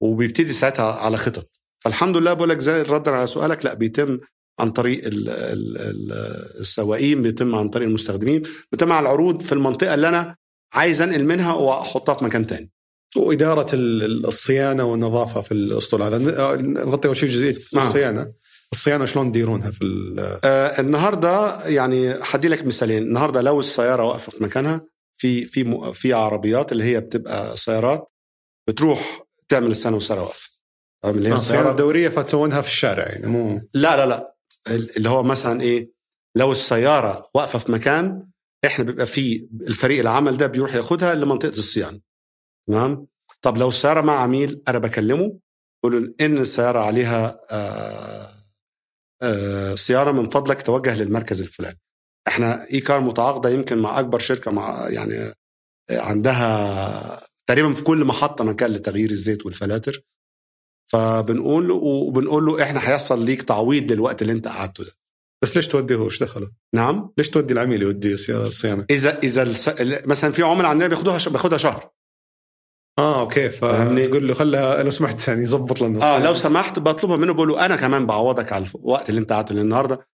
وبيبتدي ساعتها على خطط. فالحمد لله بقولك زي الرد على سؤالك، لا بيتم عن طريق ال ال ال السواقين، بيتم عن طريق المستخدمين، بيتم على العروض في المنطقه اللي انا عايز انقل منها واحطها في مكان تاني. واداره الصيانه والنظافه في الاسطول هذا نغطي وشي جزئيه الصيانه. الصيانه شلون تديرونها في آه النهارده؟ يعني هدي لك مثالين. النهارده لو السياره واقفه في مكانها، في في في عربيات اللي هي بتبقى سيارات بتروح تعمل السنه وساره واقفه، اللي هي السياره الدوريه، فتسوونها في الشارع يعني مو لا لا لا اللي هو مثلا ايه، لو السياره واقفه في مكان احنا بيبقى في الفريق العمل ده بيروح ياخدها لمنطقه الصيانه. تمام. طب لو السياره مع عميل انا بكلمه بقول ان السياره عليها آآ آآ سياره، من فضلك توجه للمركز الفلاني. احنا ايكار متعاقده يمكن مع اكبر شركه، مع يعني عندها تقريبا في كل محطه مكان لتغيير الزيت والفلاتر، فبنقول له وبنقول له احنا هيحصل ليك تعويض للوقت اللي انت قعدته ده. بس ليش توديه؟ وش دخله؟ نعم، ليش تودي العميل يودي السياره الصيانه؟ اذا اذا الس... مثلا في عملاء عندنا بياخدوها ش... بياخدها شهر. اه اوكي. فتقول له خلها لو سمحت ثاني ظبط لنا. اه لو سمحت بطلبها منه، بقول له انا كمان بعوضك على الوقت اللي انت قعدته النهارده.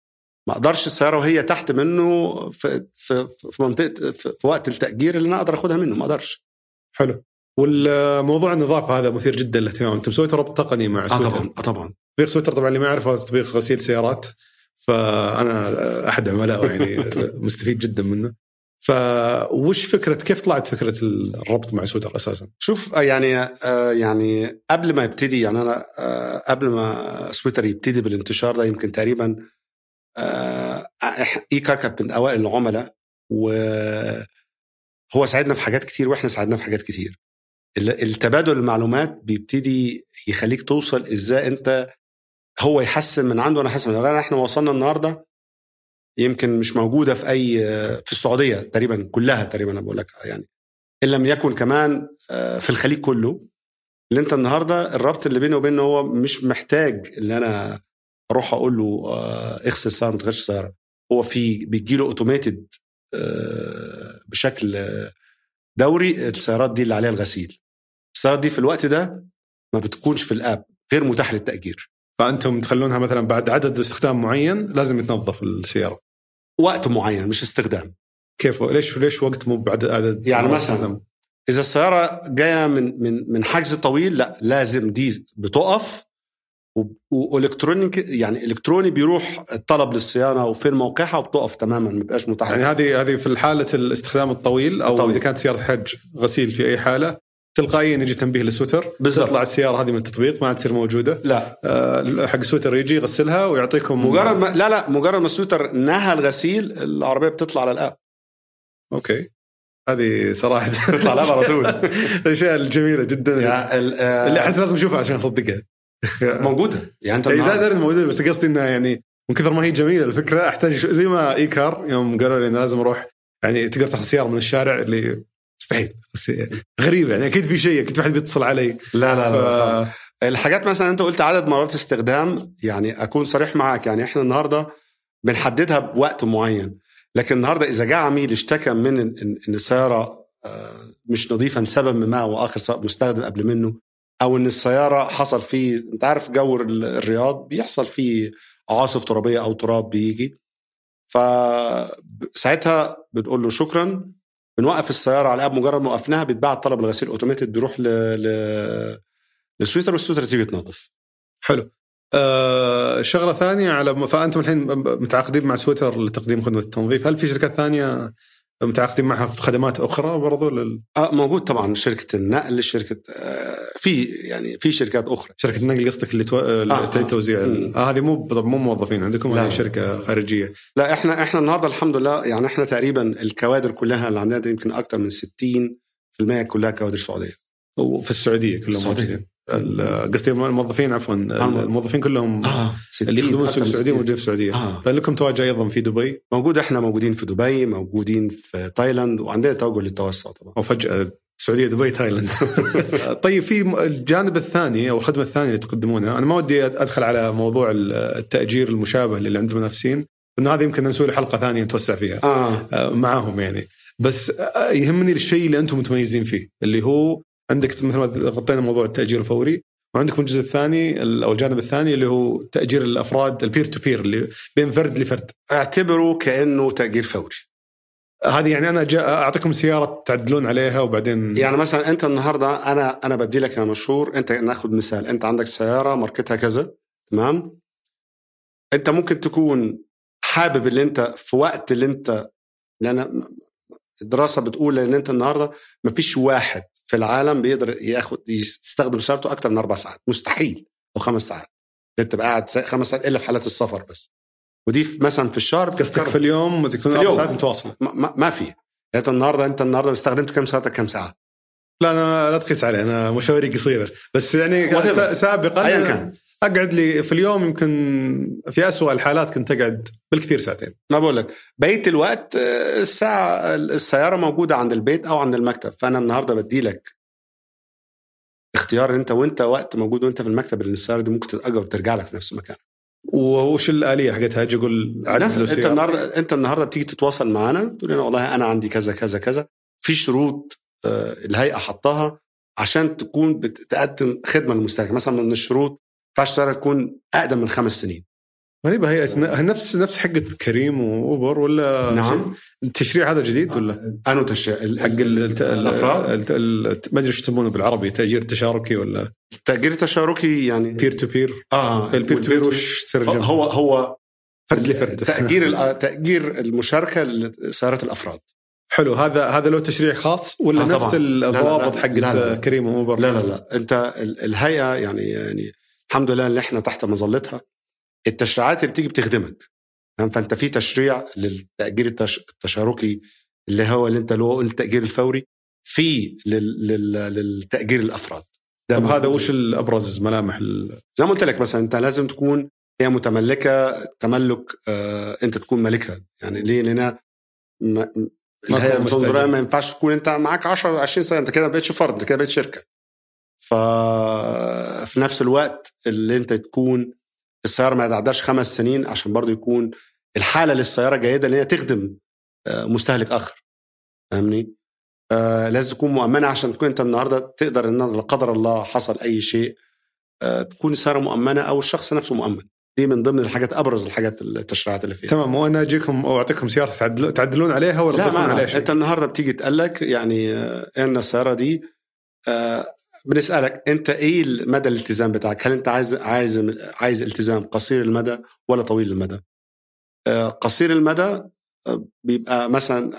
ما اقدرش السياره وهي تحت منه في في في منطقه في وقت التاجير اللي انا اقدر اخدها منه، ما اقدرش. حلو. والموضوع النظافه هذا مثير جدا للاهتمام. انتم سويتر ربط تقني مع سويتر؟ آه طبعا آه طبعا. تطبيق سويتر طبعا اللي ما يعرفه تطبيق غسيل سيارات، فانا احد عملائه يعني مستفيد جدا منه. فوش فكرة كيف طلعت فكرة الربط مع سويتر أساسا؟ شوف يعني يعني قبل ما يبتدي يعني أنا قبل ما سويتر يبتدي بالانتشار ده يمكن تقريبا إيكار كانت من أوائل العملاء، وهو ساعدنا في حاجات كتير وإحنا ساعدنا في حاجات كتير. التبادل المعلومات بيبتدي يخليك توصل إزاي أنت، هو يحسن من عنده أنا حسن من غير. إحنا وصلنا النهاردة يمكن مش موجودة في أي في السعودية تقريبا كلها تقريبا، أنا بقول لك يعني إن لم يكن كمان في الخليج كله. اللي أنت النهاردة الربط اللي بينه وبينه هو مش محتاج اللي أنا أروح أقول له اغسل السيارة ما تغسلش السيارة، هو في بيجيله أوتوماتيد بشكل دوري السيارات دي اللي عليها الغسيل. السيارات دي في الوقت ده ما بتكونش في الآب، غير متاح للتأجير، فأنتم تخلونها مثلا بعد عدد استخدام معين لازم يتنظف السيارة وقت معين، مش استخدام. كيف ليش ليش وقت مو بعد عدد يعني مثلا استخدام. إذا السيارة جاية من من من حجز طويل، لا لازم دي بتقف، والإلكتروني يعني إلكتروني بيروح الطلب للصيانة وفين موقعها وبتقف تماما، ما بقاش متاح. يعني هذه هذه في حالة الاستخدام الطويل أو الطويل. إذا كانت سيارة حج غسيل في أي حالة تلقائيا يجي تنبيه للسويتر، تطلع السيارة هذه من التطبيق ما عاد تصير موجودة. لا أه حق السويتر يجي يغسلها ويعطيكم مجرد ما لا لا مجرد ما السويتر نهى الغسيل العربية بتطلع على الآب. أوكي هذه صراحة تطلع على على طول الأشياء الجميلة جدا اللي أحس لازم أشوفها عشان أصدقها موجودة. يعني أنت إذا درت موجودة، بس قصدي إنها يعني من كثر ما هي جميلة الفكرة أحتاج زي ما إيكار يوم قالوا لي أنا لازم أروح يعني تقدر تاخذ سيارة من الشارع اللي مستحيل، غريبة يعني أكيد في شيء، أكيد في حد بيتصل علي. لا لا لا ف... الحاجات مثلا أنت قلت عدد مرات استخدام، يعني أكون صريح معاك يعني إحنا النهاردة بنحددها بوقت معين، لكن النهاردة إذا جاء عميل اشتكى من إن السيارة مش نظيفة سبب ما وآخر مستخدم قبل منه، أو إن السيارة حصل فيه أنت عارف جو الرياض بيحصل فيه عاصف ترابية أو تراب بيجي، فساعتها بتقول له شكرا بنوقف السيارة على الآب. مجرد ما وقفناها بيتبعت طلب الغسيل أوتوماتيك بيروح ل... ل... للسويتر، والسويتر تيجي تنظف. حلو. أه شغلة ثانية على فأنتم الحين متعاقدين مع سويتر لتقديم خدمة التنظيف، هل في شركات ثانية متعاقدين معها في خدمات أخرى برضو لل... آه موجود طبعا شركة النقل، شركة آه في يعني في شركات أخرى. شركة النقل قصدك اللي تو... آه توزيع آه. آه هذه مو طب مو موظفين عندكم، هذه شركة خارجية. لا إحنا إحنا النهاردة الحمد لله يعني إحنا تقريبا الكوادر كلها اللي عندنا يمكن أكتر من ستين بالمية كلها كوادر سعودية، وفي السعودية كلهم موجودين. قصدي الموظفين عفوا آه. الموظفين كلهم آه. اللي يخدمون في السعودية موجودين في السعودية آه. لكم تواجه أيضا في دبي موجود، إحنا موجودين في دبي، موجودين في تايلاند، وعندنا توجه للتوسع طبعا، وفجأة السعودية دبي تايلاند. طيب في الجانب الثاني أو الخدمة الثانية اللي تقدمونها، أنا ما ودي أدخل على موضوع التأجير المشابه اللي عند المنافسين، إنه هذا يمكن نسوي له حلقة ثانية نتوسع فيها آه. معهم يعني، بس يهمني الشيء اللي أنتم متميزين فيه اللي هو عندك مثل ما غطينا موضوع التأجير الفوري، وعندكم الجزء الثاني أو الجانب الثاني اللي هو تأجير الأفراد البير تو بير اللي بين فرد لفرد. اعتبروا كأنه تأجير فوري. هذه يعني أنا أعطيكم سيارة تعدلون عليها وبعدين يعني مثلا أنت النهاردة أنا أنا بدي لك يا مشهور، أنت ناخد مثال، أنت عندك سيارة ماركتها كذا تمام، أنت ممكن تكون حابب اللي أنت في وقت اللي أنت لأن الدراسة بتقول إن أنت النهاردة مفيش واحد في العالم بيقدر ياخد يستخدم سيارته أكتر من أربع ساعات مستحيل، أو خمس ساعات. أنت بقى قاعد خمس ساعات إلا في حالة السفر بس، ودي مثلا في الشهر بتستك في اليوم وتكون أربع ساعات متواصلة ما, ما في. أنت النهاردة أنت النهاردة استخدمت كم ساعة كم ساعة؟ لا أنا لا تقيس علي، أنا مشاوري قصيرة، بس يعني سابقا أقعد لي في اليوم يمكن في أسوأ الحالات كنت أقعد بالكثير ساعتين. ما بقولك بيت الوقت الساعة السيارة موجودة عند البيت أو عند المكتب، فأنا النهاردة بدي لك اختيار أنت وأنت وقت موجود وأنت في المكتب اللي السيارة دي ممكن تتأجر وترجع لك في نفس المكان. وش الآلية حقتها؟ أجي أقول أنت النهاردة أنت النهاردة بتيجي تتواصل معنا تقول لنا والله أنا عندي كذا كذا كذا، في شروط الهيئة حطها عشان تكون بتقدم خدمة للمستهلك. مثلا من الشروط فاش صارت تكون أقدم من خمس سنين. غريبة هيئة نفس نفس حقة كريم وأوبر ولا نعم. التشريع هذا جديد ولا؟ أنا تشريع حق الأفراد ما أدري شو يسمونه بالعربي، تأجير تشاركي ولا؟ تأجير تشاركي يعني بير تو بير. آه البير تو بير وش ترجمة؟ هو هو فرد لفرد. تأجير تأجير المشاركة لسيارة الأفراد. حلو. هذا هذا له تشريع خاص ولا آه نفس الضوابط حقت كريم وأوبر؟ لا لا لا انت الهيئه يعني يعني الحمد لله اللي احنا تحت مظلتها التشريعات اللي بتيجي بتخدمك. فانت في تشريع للتأجير التشاركي اللي هو اللي انت له التأجير الفوري، في لل... لل... للتأجير الأفراد. طب هذا وش الأبرز ملامح ال... زي ما قلت لك مثلا انت لازم تكون هي متملكة تملك آه... انت تكون مالكها. يعني ليه؟ لأنها م... الهيئة متنظرة ما ينفعش تكون انت معاك عشر عشرين سنة، انت كده ما بقيتش فرد، انت كده بقيت شركة. ففي نفس الوقت اللي انت تكون السيارة ما يتعداش خمس سنين عشان برضو يكون الحالة للسيارة جيدة ان هي تخدم مستهلك آخر. فاهمني؟ آه لازم تكون مؤمنة عشان تكون انت النهاردة تقدر ان لا قدر الله حصل اي شيء آه تكون السيارة مؤمنة او الشخص نفسه مؤمن. دي من ضمن الحاجات ابرز الحاجات التشريعات اللي فيها. تمام. وانا اجيكم واعطيكم سيارة تعدلون تعدلون عليها ولا تضيفون عليها شيء؟ انت النهاردة بتيجي تقلك يعني آه ان السيارة دي آه بنسألك انت ايه مدى الالتزام بتاعك؟ هل انت عايز عايز عايز التزام قصير المدى ولا طويل المدى؟ آه قصير المدى بيبقى مثلا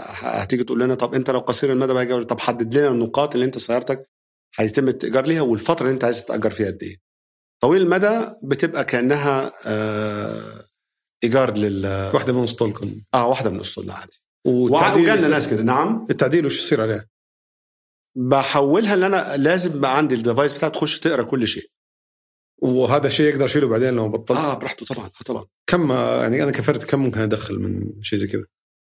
هتيجي تقول لنا طب انت لو قصير المدى بقى جاي، طب حدد لنا النقاط اللي انت سيارتك هيتم التأجير ليها والفتره اللي انت عايز تتأجر فيها قد ايه. طويل المدى بتبقى كانها آه ايجار لل واحده من اسطولكم اه واحده من اسطولنا عادي. وجالنا ناس كده. نعم. التعديل وش يصير عليها؟ بحولها ان انا لازم عندي الديفايس بتاعي تخش تقرا كل شيء، وهذا شيء يقدر اشيله بعدين لو بطلت. اه براحته طبعا. طبعا كم يعني انا كفرت كم ممكن ادخل من شيء زي كده؟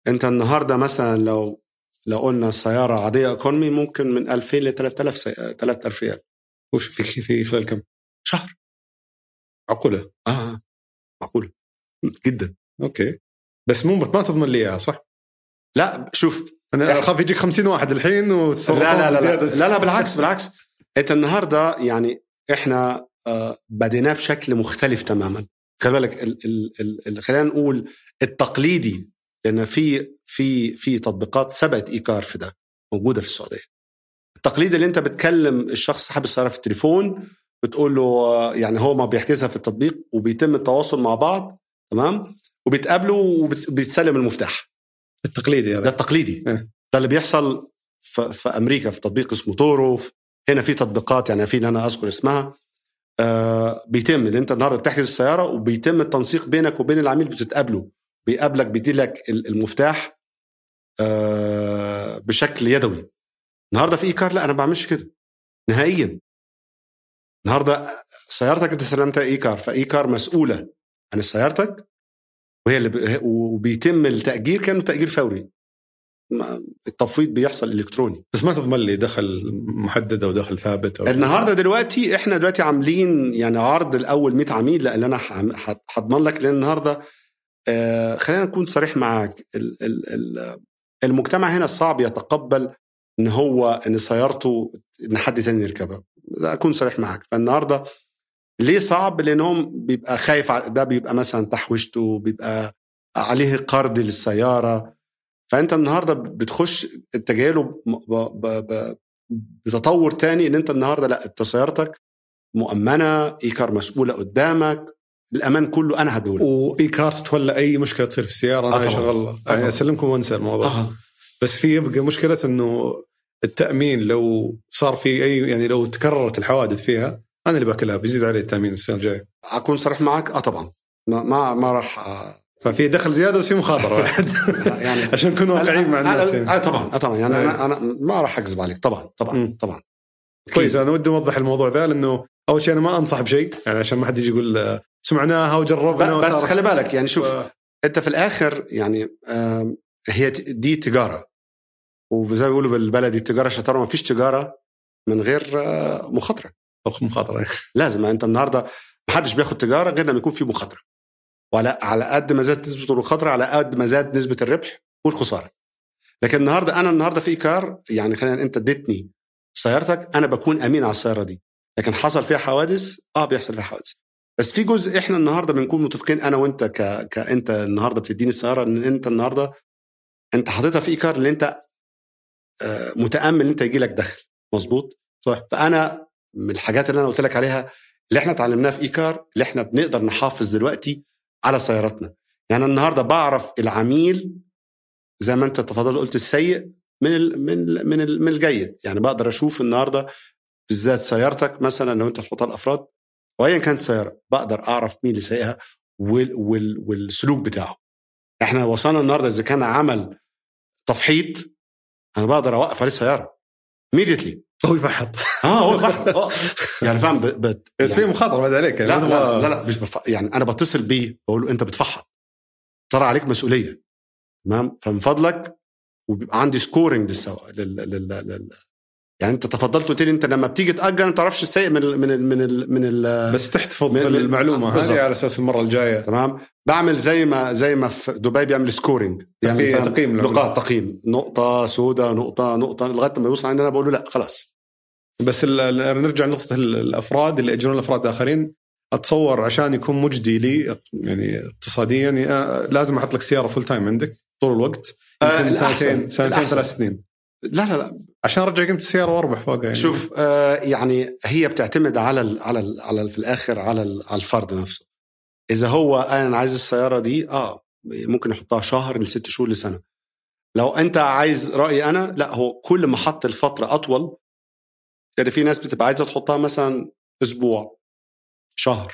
انت النهارده مثلا لو لو قلنا سياره عاديه ايكونومي ممكن من ألفين ل ثلاثة آلاف ثلاثة آلاف ريال. وش في في خلال كم شهر؟ معقوله. اه معقوله جدا. اوكي بس مو ما تضمن لي اياها صح؟ لا شوف انا اخاف يجيك خمسين واحد الحين و لا لا لا لا, لا لا بالعكس بالعكس. انت النهارده يعني احنا بديناه بشكل مختلف تماما. خلي بالك ال ال ال خلينا نقول التقليدي، لان في في في تطبيقات سبقت ايكار في ده موجوده في السعوديه. التقليد اللي انت بتكلم الشخص صاحب السياره في التليفون بتقول له يعني هو ما بيحجزها في التطبيق وبيتم التواصل مع بعض تمام وبيتقابلوا وبيتسلم المفتاح. التقليدي هذا. ده التقليدي اه. ده اللي بيحصل في, في أمريكا في تطبيق اسمه تورو. هنا في تطبيقات يعني في أنا أذكر اسمها آه بيتم إن أنت النهاردة بتحجز السيارة وبيتم التنسيق بينك وبين العميل، بتتقابله بيقابلك بيديلك المفتاح آه بشكل يدوي. النهاردة في إيكار لا أنا بعملش كده نهائيا. النهاردة سيارتك أنت سلمتها إيكار، فإيكار مسؤولة عن سيارتك وهي اللي ب... وبيتم التأجير كانوا تأجير فوري، التفويض بيحصل إلكتروني. بس ما تضمن لي دخل محدد أو دخل ثابت أو النهاردة كده. دلوقتي إحنا دلوقتي عاملين يعني عرض الأول مئة عميل. لأن أنا هضمن لك لأن النهاردة آه خلينا نكون صريح معاك ال... ال... ال... المجتمع هنا صعب يتقبل إن هو إن سيارته إن حد تاني يركبها. أكون صريح معاك. فالنهاردة ليه صعب؟ لأنهم بيبقى خايف، ده بيبقى مثلا تحويشته بيبقى عليه قرض للسيارة. فأنت النهاردة بتخش انت جايله بتطور تاني ان انت النهاردة لا انت سيارتك مؤمنة، إيكار مسؤولة قدامك، الأمان كله أنا هدوله. وإيكار تتولى أي مشكلة تصير في السيارة أنا أشغل يعني أسلمكم وانسى الموضوع أه. بس في يبقى مشكلة أنه التأمين لو صار في أي يعني لو تكررت الحوادث فيها أنا اللي باكلها، بيزيد عليه التأمين السنة الجاية. أكون صريح معك آه طبعا ما ما, ما راح آه. ففي دخل زيادة وفي مخاطرة يعني عشان نكون واقعيين مع الناس آه طبعا آه طبعا يعني أنا أنا ما راح أكذب عليك طبعا طبعا م. طبعا كويس. أنا ودي أوضح الموضوع ذا لأنه أول شيء أنا ما أنصح بشيء يعني عشان ما حد يجي يقول سمعناها وجربنا. بس خلي بالك يعني شوف ف... أنت في الآخر يعني آه هي دي تجارة، وزي ما بيقولوا بالبلدي التجارة شطارة. ما فيش تجارة من غير آه مخاطرة أو مخاطرة لازم. أنت النهاردة محدش بياخد تجارة غير لما يكون في مخاطرة، وعلى على قد ما زادت نسبة المخاطرة على قد ما زادت نسبة الربح والخسارة. لكن النهاردة أنا النهاردة في إيكار يعني خلينا أنت اديتني سيارتك أنا بكون أمين على السيارة دي، لكن حصل فيها حوادث آه بيحصل فيها حوادث. بس في جزء إحنا النهاردة بنكون متفقين أنا وأنت ك... كأنت النهاردة بتديني السيارة إن أنت النهاردة أنت حاططها في إيكار اللي أنت آه متأمل إن أنت يجيلك دخل مظبوط صح. فأنا من الحاجات اللي أنا قلت لك عليها اللي احنا تعلمناها في إيكار اللي احنا بنقدر نحافظ دلوقتي على سيارتنا. يعني النهاردة بعرف العميل زي ما انت تفضل قلت السيء من ال من ال من, ال من الجيد. يعني بقدر اشوف النهارده بالذات سيارتك مثلا لو انت تحطها الافراد وايا كانت سياره، بقدر اعرف مين اللي سايقها وال وال والسلوك بتاعه. احنا وصلنا النهارده اذا كان عمل تفحيط انا بقدر اوقف عليه السياره immediately. هو يفحط اه هو يفحط يعني فاهم بس بت... يعني... في مخاطره بعد عليك يعني. لا, لا, لا لا لا مش بف... يعني انا بتصل بيه بقول له انت بتفحط ترى عليك مسؤوليه، تمام؟ فمن فضلك، وبيبقى عندي سكورنج للسواق لل... لل... لل... يعني انت تفضلت قلت لي انت لما بتيجي تاجل ما تعرفش السايق من ال... من ال... من ال... من ال... بس تحتفظ بالمعلومه هذه على اساس المره الجايه، تمام؟ بعمل زي ما زي ما في دبي بيعمل سكورنج، يعني تقييم نقاط، تقييم نقطه سوداء نقطه نقطه لغايه ما يوصل عندنا بقول له لا خلاص. بس نرجع لنقطه الافراد اللي يأجرون الافراد الاخرين. اتصور عشان يكون مجدي لي يعني اقتصاديا لازم احط لك سياره فول تايم عندك طول الوقت يمكن سنتين سنتين ثلاث سنين. لا لا لا عشان ارجع قيمه السياره واربح فوقها يعني. شوف آه يعني هي بتعتمد على ال على ال على ال في الاخر على على الفرد نفسه. اذا هو انا عايز السياره دي اه ممكن احطها شهر لست شهور لسنه. لو انت عايز رايي انا لا، هو كل ما حط الفتره اطول يعني في ناس بتبقى عايزه تحطها مثلا اسبوع شهر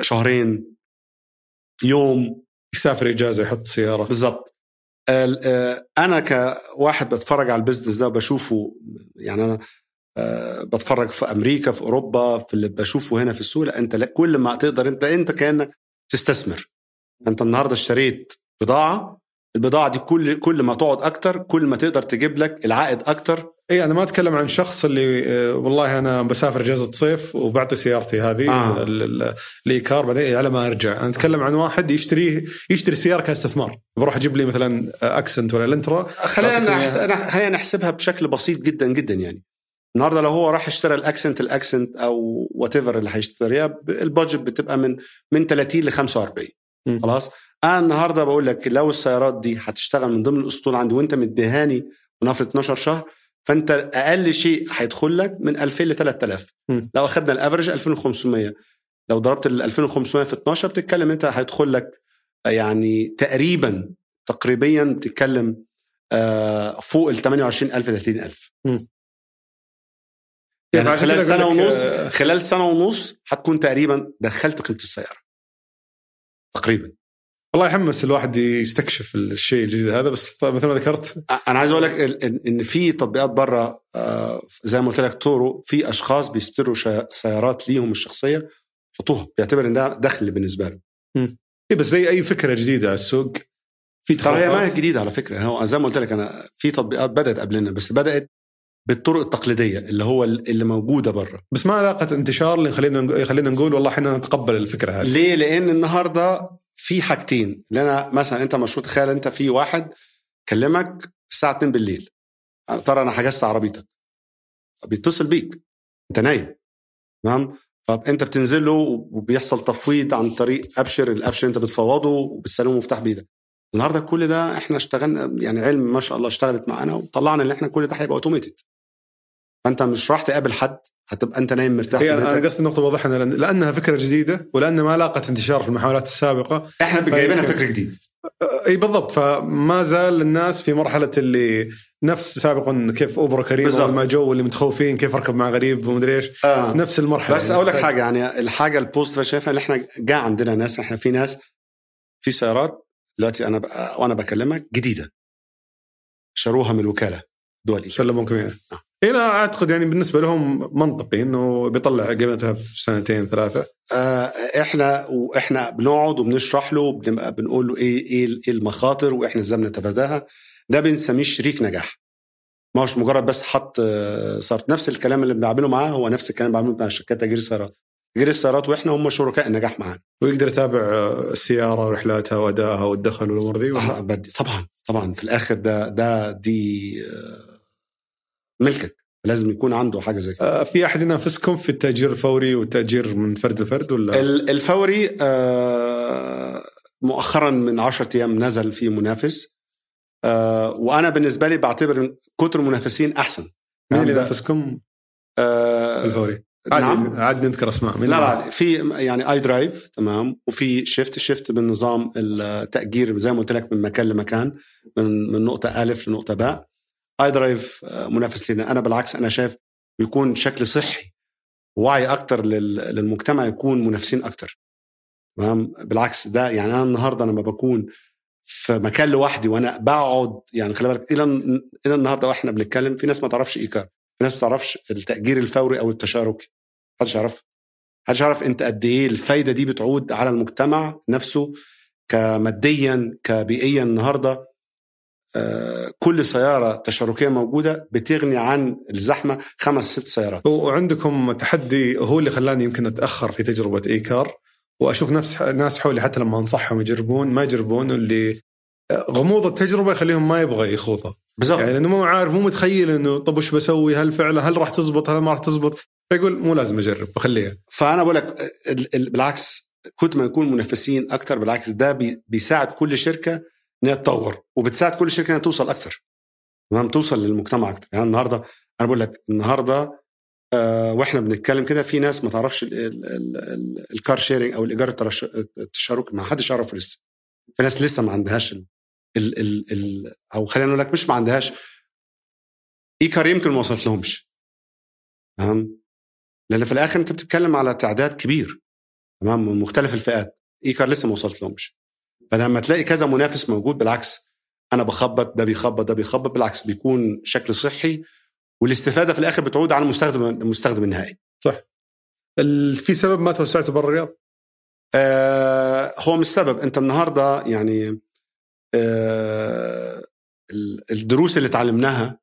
شهرين يوم يسافر اجازه يحط سياره بالضبط. انا كواحد بتفرج على البيزنس ده بشوفه، يعني انا بتفرج في امريكا في اوروبا في اللي بشوفه هنا في السوق. لا انت كل ما تقدر انت انت كانك تستثمر. انت النهارده اشتريت بضاعه، البضاعه دي كل كل ما تقعد اكتر كل ما تقدر تجيب لك العائد اكتر. اي انا ما اتكلم عن شخص اللي والله انا بسافر اجازه صيف وبعطي سيارتي هذه آه. الايكار بعدين على ما ارجع. انا اتكلم عن واحد يشتريه يشتري سياره كاستثمار، بروح اجيب لي مثلا اكسنت ولا الانترا. خلينا خلينا نحسبها بشكل بسيط جدا جدا. يعني النهارده لو هو راح اشترى الاكسنت الاكسنت او وات ايفر اللي هيشتريها، البادجت بتبقى من من ثلاثين لخمسة وأربعين. م. خلاص انا النهارده بقول لك لو السيارات دي هتشتغل من ضمن الاسطول عندي وانت مدهاني ونفرض اتناشر شهر، فانت اقل شيء هيدخل لك من ألفين لثلاثة آلاف. لو اخذنا الافرج ألفين وخمسمية، لو ضربت ال ألفين وخمسمية في اتناشر بتتكلم انت هيدخل لك يعني تقريبا تقريبا بتتكلم آه فوق ال ثمانية وعشرين ألف ثلاثين ألف. يعني خلال سنه ونص آه خلال سنه ونص هتكون تقريبا دخلت قيمه السياره تقريبا. والله يحمس الواحد يستكشف الشيء الجديد هذا. بس مثل ما ذكرت انا عايز اقول لك ان في تطبيقات بره زي ما قلت لك تورو، في اشخاص بيشتروا سيارات ليهم الشخصيه يحطوها، بيعتبر ان ده دخل بالنسبه له. ايه بس زي اي فكره جديده على السوق في ترى ما هي جديده على فكره. هو زي ما قلت لك انا في تطبيقات بدات قبلنا بس بدات بالطرق التقليديه اللي هو اللي موجوده بره، بس ما علاقه انتشار اللي خلينا خلينا نقول والله احنا نتقبل الفكره هذه. ليه؟ لان النهارده في حاجتين. لأنا مثلا انت مشروع، تخيل انت في واحد كلمك الساعه اتنين بالليل ترى انا حجزت عربيتك، بيتصل بيك انت نايم، تمام؟ فانت بتنزل له وبيحصل تفويض عن طريق ابشر، الابشر انت بتفوضه وبتسلمه مفتاح بيدك. النهارده كل ده احنا اشتغلنا يعني علم ما شاء الله اشتغلت معانا وطلعنا ان احنا كل ده هيبقى اوتوميتد. فانت مش راح تقابل حد، هتبقى أنت نايم مرتاح. أنا قصدي النقطة واضحة لأنها فكرة جديدة ولأن ما لاقت انتشار في المحاولات السابقة. إحنا بجايبينها فكرة جديدة. أي بالضبط. فما زال الناس في مرحلة اللي نفس سابقا كيف أوبر كريم وما جو اللي متخوفين كيف أركب مع غريب ومدري إيش آه. نفس المرحلة. بس أقول لك حاجة، يعني الحاجة البوست شايفها إن إحنا جاء عندنا ناس، إحنا في ناس في سيارات دلوقتي أنا بقى وأنا بكلمك جديدة شروها من الوكالة دولية. سلمونكم إياها. هنا أعتقد يعني بالنسبة لهم منطقي إنه بيطلع قيمتها في سنتين ثلاثة. آه إحنا وإحنا بنقعد وبنشرح له وبنبقى بنقول له إيه إيه المخاطر وإحنا إزاي بنتفاداها. ده بنسميه شريك نجاح، ما هوش مجرد بس حط آه صارت نفس الكلام اللي بنعمله معاه هو نفس الكلام اللي بعمله مع شركات تأجير السيارات. تأجير السيارات وإحنا هم شركاء النجاح معانا، ويقدر يتابع السيارة ورحلاتها وأدائها والدخل والأمور دي. آه بدي طبعًا طبعًا في الآخر ده ده دي آه ملكك، لازم يكون عنده حاجة زي كده. في أحد ينافسكم في التأجير الفوري والتأجير من فرد لفرد ولا؟ الفوري مؤخرا من عشرة أيام نزل فيه منافس، وأنا بالنسبة لي بعتبر كتر المنافسين أحسن. مين اللي ينافسكم الفوري؟ نعم عاد نذكر اسماء. لا لا في يعني ايدرايف تمام، وفي شيفت. شيفت بالنظام التأجير زي ما قلت لك من مكان لمكان، من من نقطة ألف لنقطة باء. ايدرايف منافس لنا، انا بالعكس انا شايف بيكون شكل صحي وعي اكتر للمجتمع، يكون منافسين اكتر تمام. بالعكس ده يعني انا النهارده لما بكون في مكان لوحدي وانا بقعد يعني خلي بالك الى الى النهارده واحنا بنتكلم في ناس ما تعرفش ايكار، في ناس ما تعرفش التأجير الفوري او التشاركي، محدش يعرف. محدش يعرف انت قد ايه الفايده دي بتعود على المجتمع نفسه كماديا كبيئيا. النهارده كل سيارة تشاركية موجودة بتغني عن الزحمة خمس ست سيارات. وعندكم تحدي هو اللي خلاني يمكن أتأخر في تجربة إيكار، وأشوف نفس ناس حولي حتى لما أنصحهم يجربون ما يجربون، اللي غموض التجربة يخليهم ما يبغى يخوضها بالضبط، يعني لأنه مو عارف مو متخيل إنه طب وش بسوي، هل فعلا هل راح تزبط هل ما راح تزبط، فيقول مو لازم أجرب بخليها. فأنا بقولك بالعكس كنت ما يكون منافسين أكتر، بالعكس ده بيساعد كل شركة انها تطور، وبتساعد كل شركه انها توصل اكتر تمام، توصل للمجتمع اكتر. يعني النهارده انا بقول لك النهارده آه واحنا بنتكلم كده في ناس ما تعرفش الكار شيرنج او الايجار التشاركي، ما حدش يعرفه لسه. في ناس لسه ما عندهاش ال ال ال او خلينا نقول لك مش ما عندهاش ايكار، يمكن ما وصلت لهمش تمام، لان في الاخر انت بتتكلم على تعداد كبير تمام من مختلف الفئات، ايكار لسه ما وصلت لهمش. فلما تلاقي كذا منافس موجود بالعكس أنا بخبط ده بيخبط ده بيخبط، بالعكس بيكون شكل صحي، والاستفادة في الآخر بتعود على المستخدم المستخدم النهائي. صح. في سبب ما توسعته برا الرياض؟ آه هو مش سبب. أنت النهاردة يعني آه الدروس اللي تعلمناها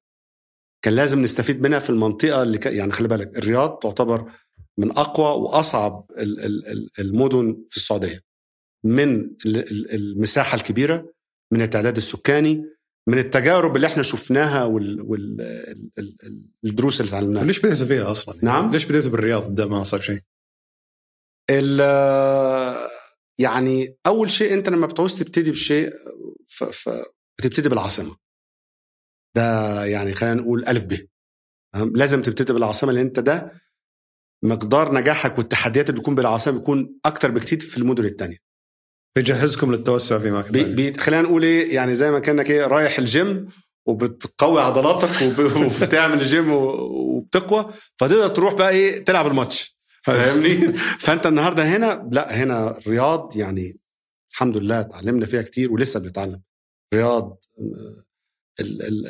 كان لازم نستفيد منها في المنطقة اللي ك... يعني خلي بالك الرياض تعتبر من أقوى وأصعب المدن في السعودية، من المساحة الكبيرة، من التعداد السكاني، من التجارب اللي احنا شفناها والدروس اللي تعلمناها. ليش بدأت فيها أصلا؟ نعم؟ ليش بدأت بالرياض ده ما صار شيء؟ يعني أول شيء أنت لما بتعوز تبتدي بشيء ف... ف... بتبتدي بالعاصمة. ده يعني خلينا نقول ألف ب. لازم تبتدي بالعاصمة، لأن أنت ده مقدار نجاحك والتحديات اللي بتكون بالعاصمة بيكون أكتر بكتير في المدن التانية. بيجهزكم للتوسع في مكان بي خلينا نقول ايه، يعني زي ما كانك ايه رايح الجيم وبتقوي عضلاتك وب... وبتعمل الجيم وبتقوى، فتقدر تروح بقى ايه تلعب الماتش فاهمني. فانت النهارده هنا لا، هنا الرياض يعني الحمد لله تعلمنا فيها كتير ولسه بنتعلم. الرياض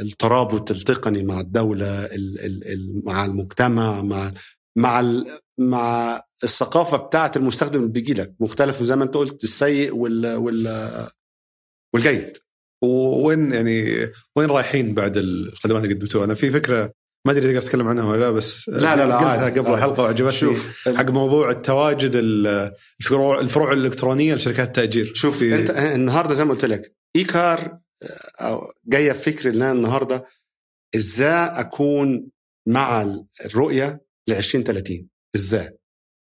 الترابط التقني مع الدوله، مع المجتمع، مع مع مع الثقافة بتاعة المستخدم اللي بيجي لك مختلف، زي ما انت قلت السيء وال وال والجيد. وين يعني وين رايحين بعد الخدمات اللي قدمتوها؟ انا في فكرة ما ادري تقدر تتكلم عنها ولا بس لا لا لا قلتها قبل الحلقة وعجبتني حق موضوع التواجد الفروع الفروع الإلكترونية لشركات التأجير. شوف انت النهاردة زي ما قلت لك إيكار جاية فكرة لنا النهاردة ازاي اكون مع الرؤية لعشرين ثلاثين ازاي،